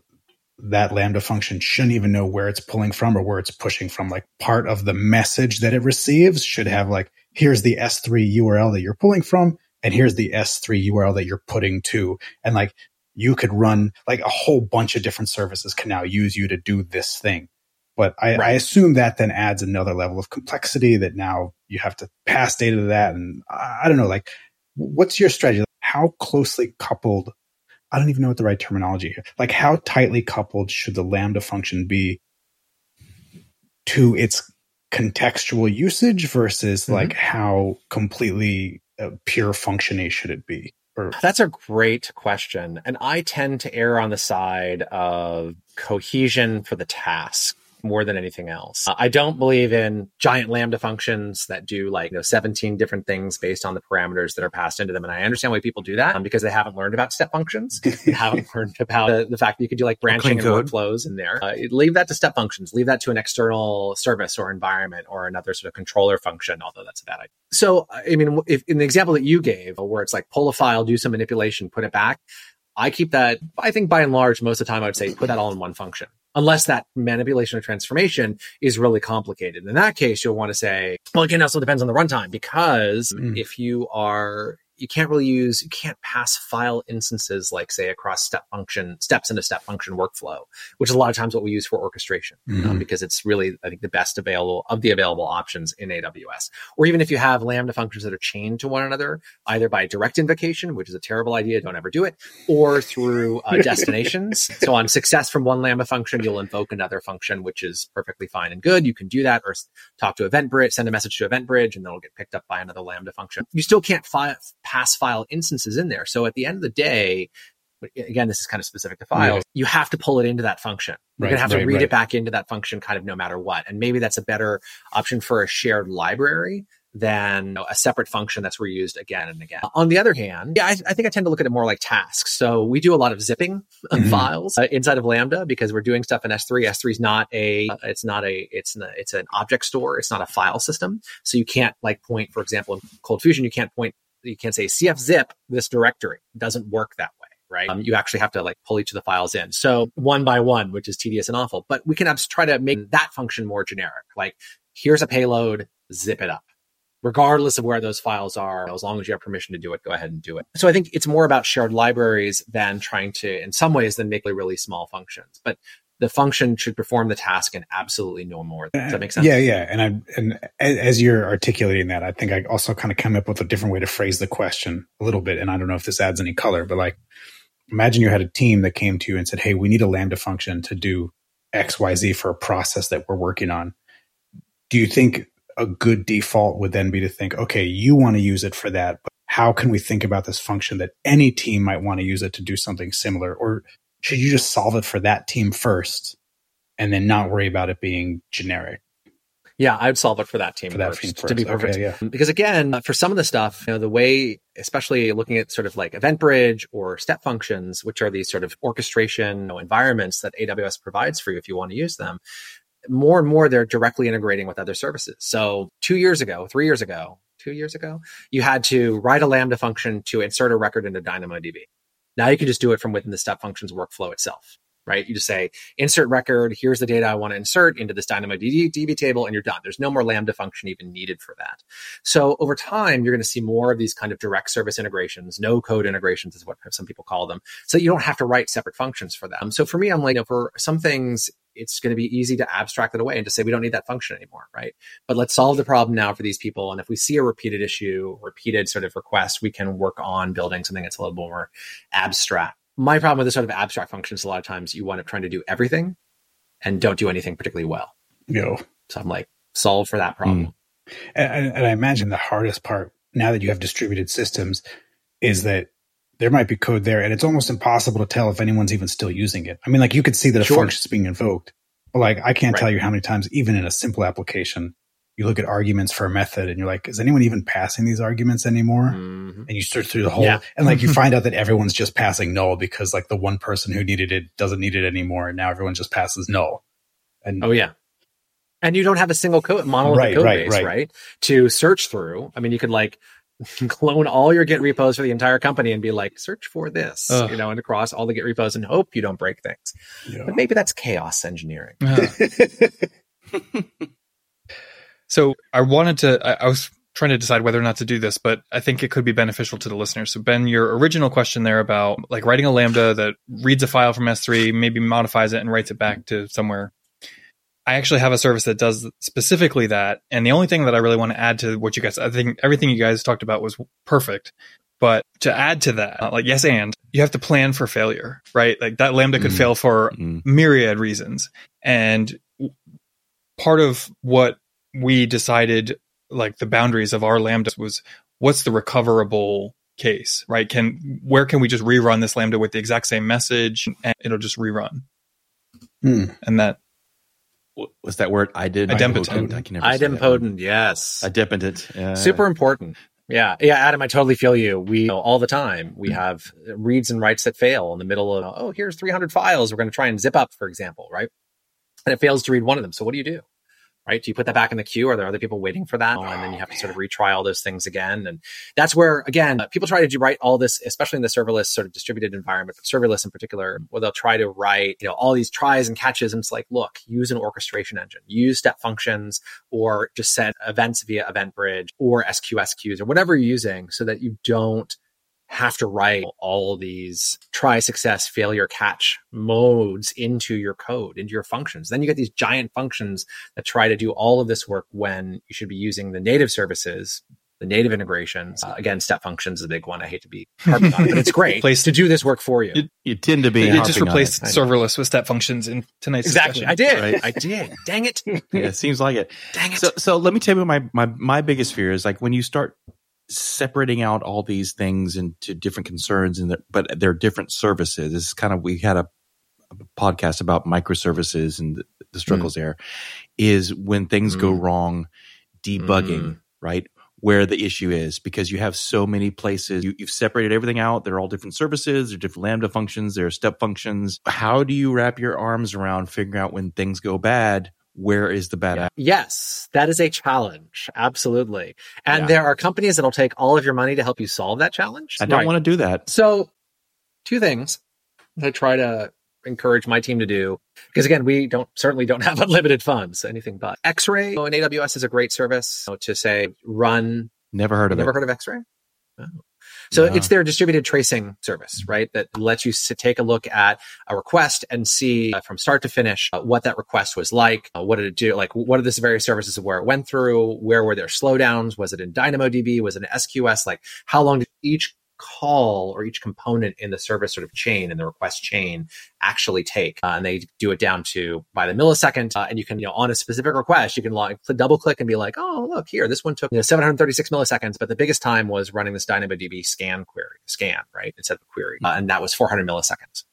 that Lambda function shouldn't even know where it's pulling from or where it's pushing from. Like part of the message that it receives should have like, here's the S three U R L that you're pulling from, and here's the S three U R L that you're putting to. And like you could run like a whole bunch of different services can now use you to do this thing. But I, right. I assume that then adds another level of complexity that now you have to pass data to that. And I don't know, like what's your strategy? How closely coupled I don't even know what the right terminology here. Like how tightly coupled should the Lambda function be to its contextual usage versus mm-hmm. like how completely uh, pure functioning should it be? Or, that's a great question. And I tend to err on the side of cohesion for the task more than anything else. I don't believe in giant Lambda functions that do like, you know, seventeen different things based on the parameters that are passed into them. And I understand why people do that um, because they haven't learned about step functions. They haven't learned about the, the fact that you could do like branching and workflows in there. Uh, leave that to step functions. Leave that to an external service or environment or another sort of controller function, although that's a bad idea. So, I mean, if, in the example that you gave where it's like pull a file, do some manipulation, put it back, I keep that, I think by and large, most of the time I would say put that all in one function. Unless that manipulation or transformation is really complicated. In that case, you'll want to say, well, again, it also depends on the runtime, because mm. if you are, you can't really use, you can't pass file instances, like say across step function, steps in a step function workflow, which is a lot of times what we use for orchestration, mm. um, because it's really, I think, the best available of the available options in A W S. Or even if you have Lambda functions that are chained to one another, either by direct invocation, which is a terrible idea, don't ever do it, or through uh, destinations. So on success from one Lambda function, you'll invoke another function, which is perfectly fine and good. You can do that, or talk to EventBridge, send a message to EventBridge, and then it'll get picked up by another Lambda function. You still can't file. pass file instances in there. So at the end of the day, again, this is kind of specific to files, right. You have to pull it into that function. You're right, going to have right, to read right. it back into that function kind of no matter what. And maybe that's a better option for a shared library than you know, a separate function that's reused again and again. On the other hand, yeah, I, I think I tend to look at it more like tasks. So we do a lot of zipping of mm-hmm. files uh, inside of Lambda because we're doing stuff in S three. S three is not a, uh, it's not a, it's an, it's an object store. It's not a file system. So you can't like point, for example, in ColdFusion, you can't point You can't say C F zip this directory. It doesn't work that way, right? Um, you actually have to like pull each of the files in. So one by one, which is tedious and awful, but we can abs- try to make that function more generic. Like here's a payload, zip it up. Regardless of where those files are, as long as you have permission to do it, go ahead and do it. So I think it's more about shared libraries than trying to, in some ways, than make really small functions. But the function should perform the task and absolutely no more. Does that make sense? Yeah, yeah. And I, and as you're articulating that, I think I also kind of come up with a different way to phrase the question a little bit. And I don't know if this adds any color, but like, imagine you had a team that came to you and said, hey, we need a Lambda function to do X, Y, Z for a process that we're working on. Do you think a good default would then be to think, okay, you want to use it for that, but how can we think about this function that any team might want to use it to do something similar? Or should you just solve it for that team first and then not worry about it being generic? Yeah, I would solve it for that team, for that first, team first, to be perfect. Okay, yeah. Because again, for some of the stuff, you know, the way, especially looking at sort of like EventBridge or step functions, which are these sort of orchestration you know, environments that A W S provides for you if you want to use them, more and more they're directly integrating with other services. So two years ago, three years ago, two years ago, you had to write a Lambda function to insert a record into DynamoDB. Now you can just do it from within the step functions workflow itself, right? You just say, insert record, here's the data I want to insert into this DynamoDB table, and you're done. There's no more Lambda function even needed for that. So over time, you're going to see more of these kind of direct service integrations, no code integrations is what some people call them. So you don't have to write separate functions for them. So for me, I'm like, you know, for some things, it's going to be easy to abstract it away and to say, we don't need that function anymore, right? But let's solve the problem now for these people. And if we see a repeated issue, repeated sort of request, we can work on building something that's a little more abstract. My problem with this sort of abstract functions, a lot of times you wind up trying to do everything and don't do anything particularly well. No. So I'm like, solve for that problem. Mm. And, and I imagine the hardest part now that you have distributed systems is that there might be code there, and it's almost impossible to tell if anyone's even still using it. I mean, like you could see that a sure. function is being invoked, but like I can't right. tell you how many times, even in a simple application, you look at arguments for a method and you're like, is anyone even passing these arguments anymore? Mm-hmm. And you search through the whole, yeah. and like you find out that everyone's just passing null because like the one person who needed it doesn't need it anymore. And now everyone just passes null. And oh yeah. And you don't have a single code monolithic right, code right, base, right. right? To search through. I mean, you could like, clone all your Git repos for the entire company and be like, search for this, Ugh. you know, and across all the Git repos and hope you don't break things. Yeah. But maybe that's chaos engineering. Uh. So I wanted to, I, I was trying to decide whether or not to do this, but I think it could be beneficial to the listeners. So Ben, your original question there about like writing a Lambda that reads a file from S three, maybe modifies it and writes it back to somewhere. I actually have a service that does specifically that. And the only thing that I really want to add to what you guys, I think everything you guys talked about was perfect. But to add to that, like, yes, and you have to plan for failure, right? Like that Lambda could mm. fail for mm. myriad reasons. And part of what we decided, like the boundaries of our Lambda was what's the recoverable case, right? Can, where can we just rerun this Lambda with the exact same message and it'll just rerun? Hmm. And that was that word? I did. Idempotent. I can never idempotent. Yes. Idempotent. Uh, Super important. Yeah. Yeah. Adam, I totally feel you. We, you know, all the time, we have reads and writes that fail in the middle of, oh, here's three hundred files. We're going to try and zip up, for example. Right. And it fails to read one of them. So what do you do? Right? Do you put that back in the queue? Are there other people waiting for that? Oh, and then you have to sort of retry all those things again. And that's where, again, people try to do write all this, especially in the serverless sort of distributed environment, but serverless in particular, where they'll try to write, you know, all these tries and catches. And it's like, look, use an orchestration engine, use step functions, or just send events via EventBridge or S Q S queues or whatever you're using so that you don't have to write all these try, success, failure, catch modes into your code, into your functions. Then you get these giant functions that try to do all of this work when you should be using the native services, the native integrations. Uh, again, step functions is a big one. I hate to be harping on it, but it's great place to do this work for you. You, you tend to be. You just replaced serverless with step functions in tonight's exactly. Discussion. I did. Right? I did. Dang it. Yeah, it seems like it. Dang it. So, so let me tell you my my my biggest fear is like when you start separating out all these things into different concerns, and the, but they're different services. This is kind of, we had a, a podcast about microservices and the, the struggles mm. there is when things mm. go wrong, debugging, mm. right? Where the issue is, because you have so many places, you, you've separated everything out. They're all different services, they're different Lambda functions, they're step functions. How do you wrap your arms around figuring out when things go bad? Where is the bad app? Yes, that is a challenge. Absolutely. And yeah. there are companies that will take all of your money to help you solve that challenge. I don't right. want to do that. So two things that I try to encourage my team to do, because again, we don't certainly don't have unlimited funds, anything but. X-Ray in A W S is a great service to say run. Never heard of never it. Never heard of X-Ray? Oh. So yeah. it's their distributed tracing service, right? That lets you sit, take a look at a request and see uh, from start to finish uh, what that request was like. Uh, what did it do? Like, what are the various services of where it went through? Where were there slowdowns? Was it in DynamoDB? Was it in S Q S? Like, how long did each call or each component in the service sort of chain and the request chain actually take? Uh, and they do it down to by the millisecond. Uh, and you can, you know, on a specific request, you can like double click and be like, oh, look here, this one took you know, seven hundred thirty-six milliseconds, but the biggest time was running this DynamoDB scan query, scan, right? Instead of a query. Uh, and that was four hundred milliseconds.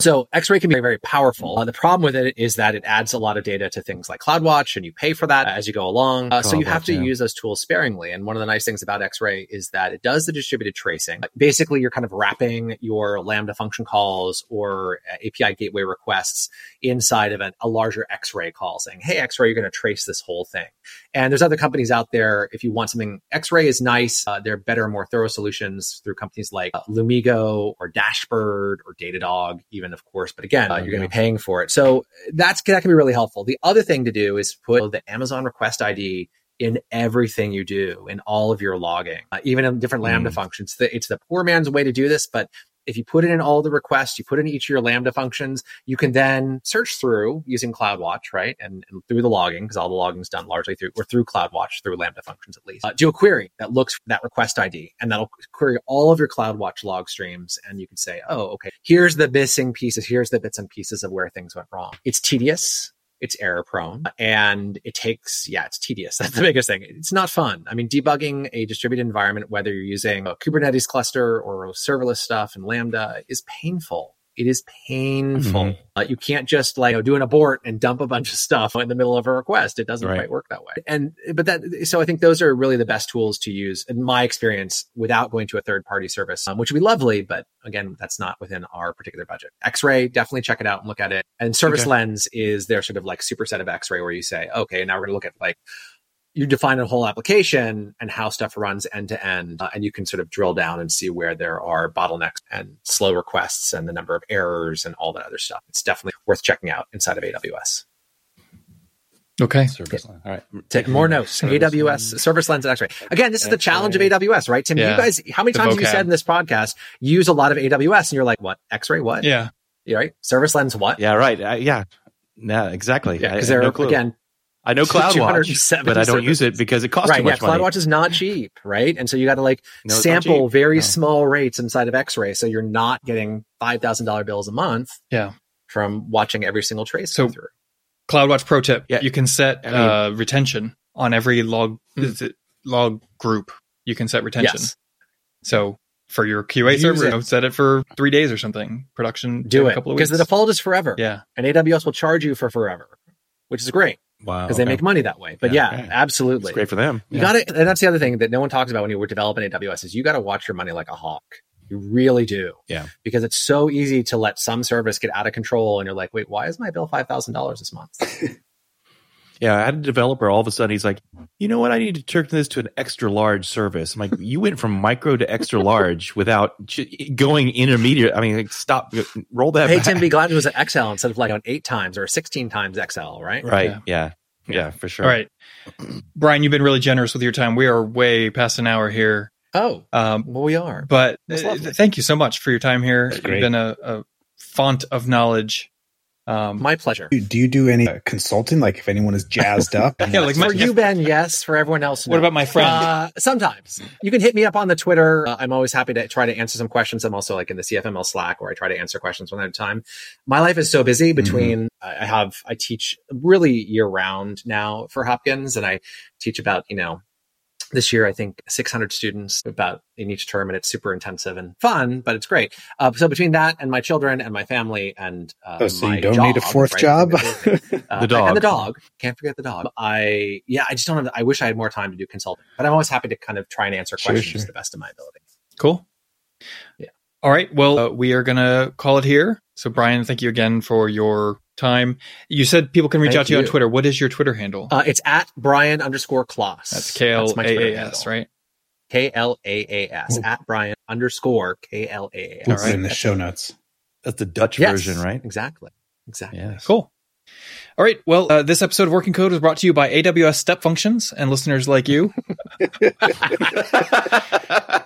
So X-Ray can be very, very powerful. Uh, the problem with it is that it adds a lot of data to things like CloudWatch, and you pay for that as you go along. Uh, so you have to yeah. use those tools sparingly. And one of the nice things about X-Ray is that it does the distributed tracing. Basically, you're kind of wrapping your Lambda function calls or A P I gateway requests inside of an, a larger X-Ray call saying, hey, X-Ray, you're going to trace this whole thing. And there's other companies out there. If you want something, X-Ray is nice. Uh, they're better, more thorough solutions through companies like uh, Lumigo or Dashbird or Datadog, even. Of course, but again, uh, you're going to be paying for it. So that's that can be really helpful. The other thing to do is put the Amazon request I D in everything you do, in all of your logging, uh, even in different Lambda mm. functions. The, it's the poor man's way to do this, but if you put it in all the requests, you put in each of your Lambda functions, you can then search through using CloudWatch, right? And, and through the logging, because all the logging is done largely through, or through CloudWatch, through Lambda functions at least. Uh, do a query that looks for that request I D, and that'll query all of your CloudWatch log streams. And you can say, oh, okay, here's the missing pieces. Here's the bits and pieces of where things went wrong. It's tedious. It's error prone and it takes, yeah, it's tedious. That's the biggest thing. It's not fun. I mean, debugging a distributed environment, whether you're using a Kubernetes cluster or serverless stuff and Lambda, is painful. It is painful. Mm-hmm. Uh, you can't just like you know, do an abort and dump a bunch of stuff in the middle of a request. It doesn't right. quite work that way. And but that so I think those are really the best tools to use in my experience without going to a third party service, um, which would be lovely. But again, that's not within our particular budget. X-Ray, definitely check it out and look at it. And Service okay. Lens is their sort of like superset of X-Ray, where you say, okay, now we're going to look at like. You define a whole application and how stuff runs end to end, and you can sort of drill down and see where there are bottlenecks and slow requests and the number of errors and all that other stuff. It's definitely worth checking out inside of A W S. Okay. Service yeah. Lens. All right. Take more notes. Service A W S, lens. Service Lens and X-Ray. Again, this is X-Ray. The challenge of A W S, right? Tim, yeah. you guys, how many the times vocab. Have you said in this podcast, use a lot of A W S and you're like, what? X-Ray, what? Yeah. Yeah. Right. Service Lens, what? Yeah. Right. Uh, yeah. No, exactly. Yeah. Because they're, no again, I know CloudWatch, but I don't use it because it costs right, too much yeah, money. CloudWatch is not cheap, right? And so you got to like no, sample very no. small rates inside of X-Ray, so you're not getting five thousand dollars bills a month yeah. from watching every single trace so, through. CloudWatch pro tip: yeah. you can set I mean, uh, retention on every log mm. log group. You can set retention. Yes. So for your Q A Use server, you know, set it for three days or something. Production, do it, a couple of weeks. Because the default is forever. Yeah. And A W S will charge you for forever, which is great. Wow. Because okay. they make money that way. But yeah, yeah okay. absolutely. It's great for them. You yeah. got it. And that's the other thing that no one talks about when you were developing A W S is you got to watch your money like a hawk. You really do. Yeah. Because it's so easy to let some service get out of control. And you're like, wait, why is my bill five thousand dollars this month? Yeah, I had a developer, all of a sudden, he's like, you know what? I need to turn this to an extra large service. I'm like, you went from micro to extra large without ch- going intermediate. I mean, like, stop, roll that hey, back. Hey, Tim B. Glad it was an X L instead of like an eight times or sixteen times X L, right? Right, yeah. yeah. Yeah, for sure. All right. Brian, you've been really generous with your time. We are way past an hour here. Oh, um, well, we are. But uh, thank you so much for your time here. It's been a, a font of knowledge. Um, My pleasure. Do, do you do any uh, consulting? Like if anyone is jazzed up? Yeah, like for you, Ben, yes. For everyone else, no. What about my friend? Uh, sometimes. You can hit me up on the Twitter. Uh, I'm always happy to try to answer some questions. I'm also like in the C F M L Slack where I try to answer questions one at a time. My life is so busy between, mm-hmm. I have, I teach really year round now for Hopkins, and I teach about, you know, this year, I think six hundred students about in each term, and it's super intensive and fun, but it's great. Uh, so between that and my children and my family and uh, oh, so my you don't dog, need a fourth right? job? uh, the dog. And the dog. Can't forget the dog. I Yeah, I just don't have... I wish I had more time to do consulting, but I'm always happy to kind of try and answer questions sure, sure. to the best of my ability. Cool. Yeah. All right. Well, uh, we are going to call it here. So Brian, thank you again for your time. You said people can reach Thank out to you, you on Twitter. What is your Twitter handle? Uh, it's at Brian underscore Kloss. That's K L A A S, right? K L A A S, Ooh. At Brian underscore K L A A S. All right. In the show notes. That's the Dutch yes, version, right? Exactly. Exactly. Yes. Cool. All right. Well, uh, this episode of Working Code was brought to you by A W S Step Functions and listeners like you.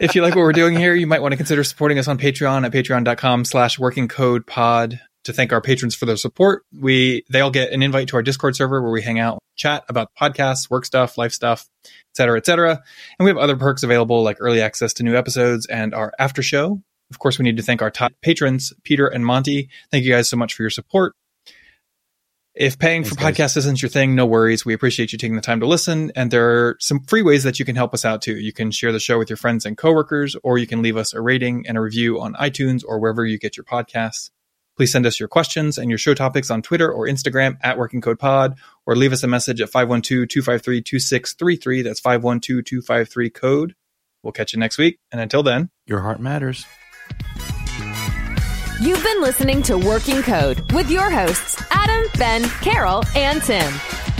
If you like what we're doing here, you might want to consider supporting us on Patreon at patreon.com slash working code pod. To thank our patrons for their support. We they all get an invite to our Discord server where we hang out, chat about podcasts, work stuff, life stuff, et cetera, et cetera. And we have other perks available like early access to new episodes and our after show. Of course, we need to thank our top patrons, Peter and Monty. Thank you guys so much for your support. If paying Thanks, for podcasts guys. Isn't your thing, no worries. We appreciate you taking the time to listen. And there are some free ways that you can help us out too. You can share the show with your friends and coworkers, or you can leave us a rating and a review on iTunes or wherever you get your podcasts. Please send us your questions and your show topics on Twitter or Instagram at Working Code Pod, or leave us a message at five one two, two five three, two six three three. That's five one two, two five three, code. We'll catch you next week. And until then, your heart matters. You've been listening to Working Code with your hosts, Adam, Ben, Carol, and Tim.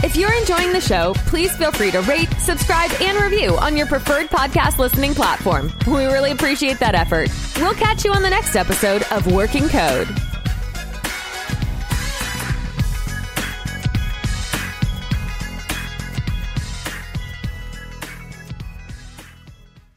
If you're enjoying the show, please feel free to rate, subscribe, and review on your preferred podcast listening platform. We really appreciate that effort. We'll catch you on the next episode of Working Code.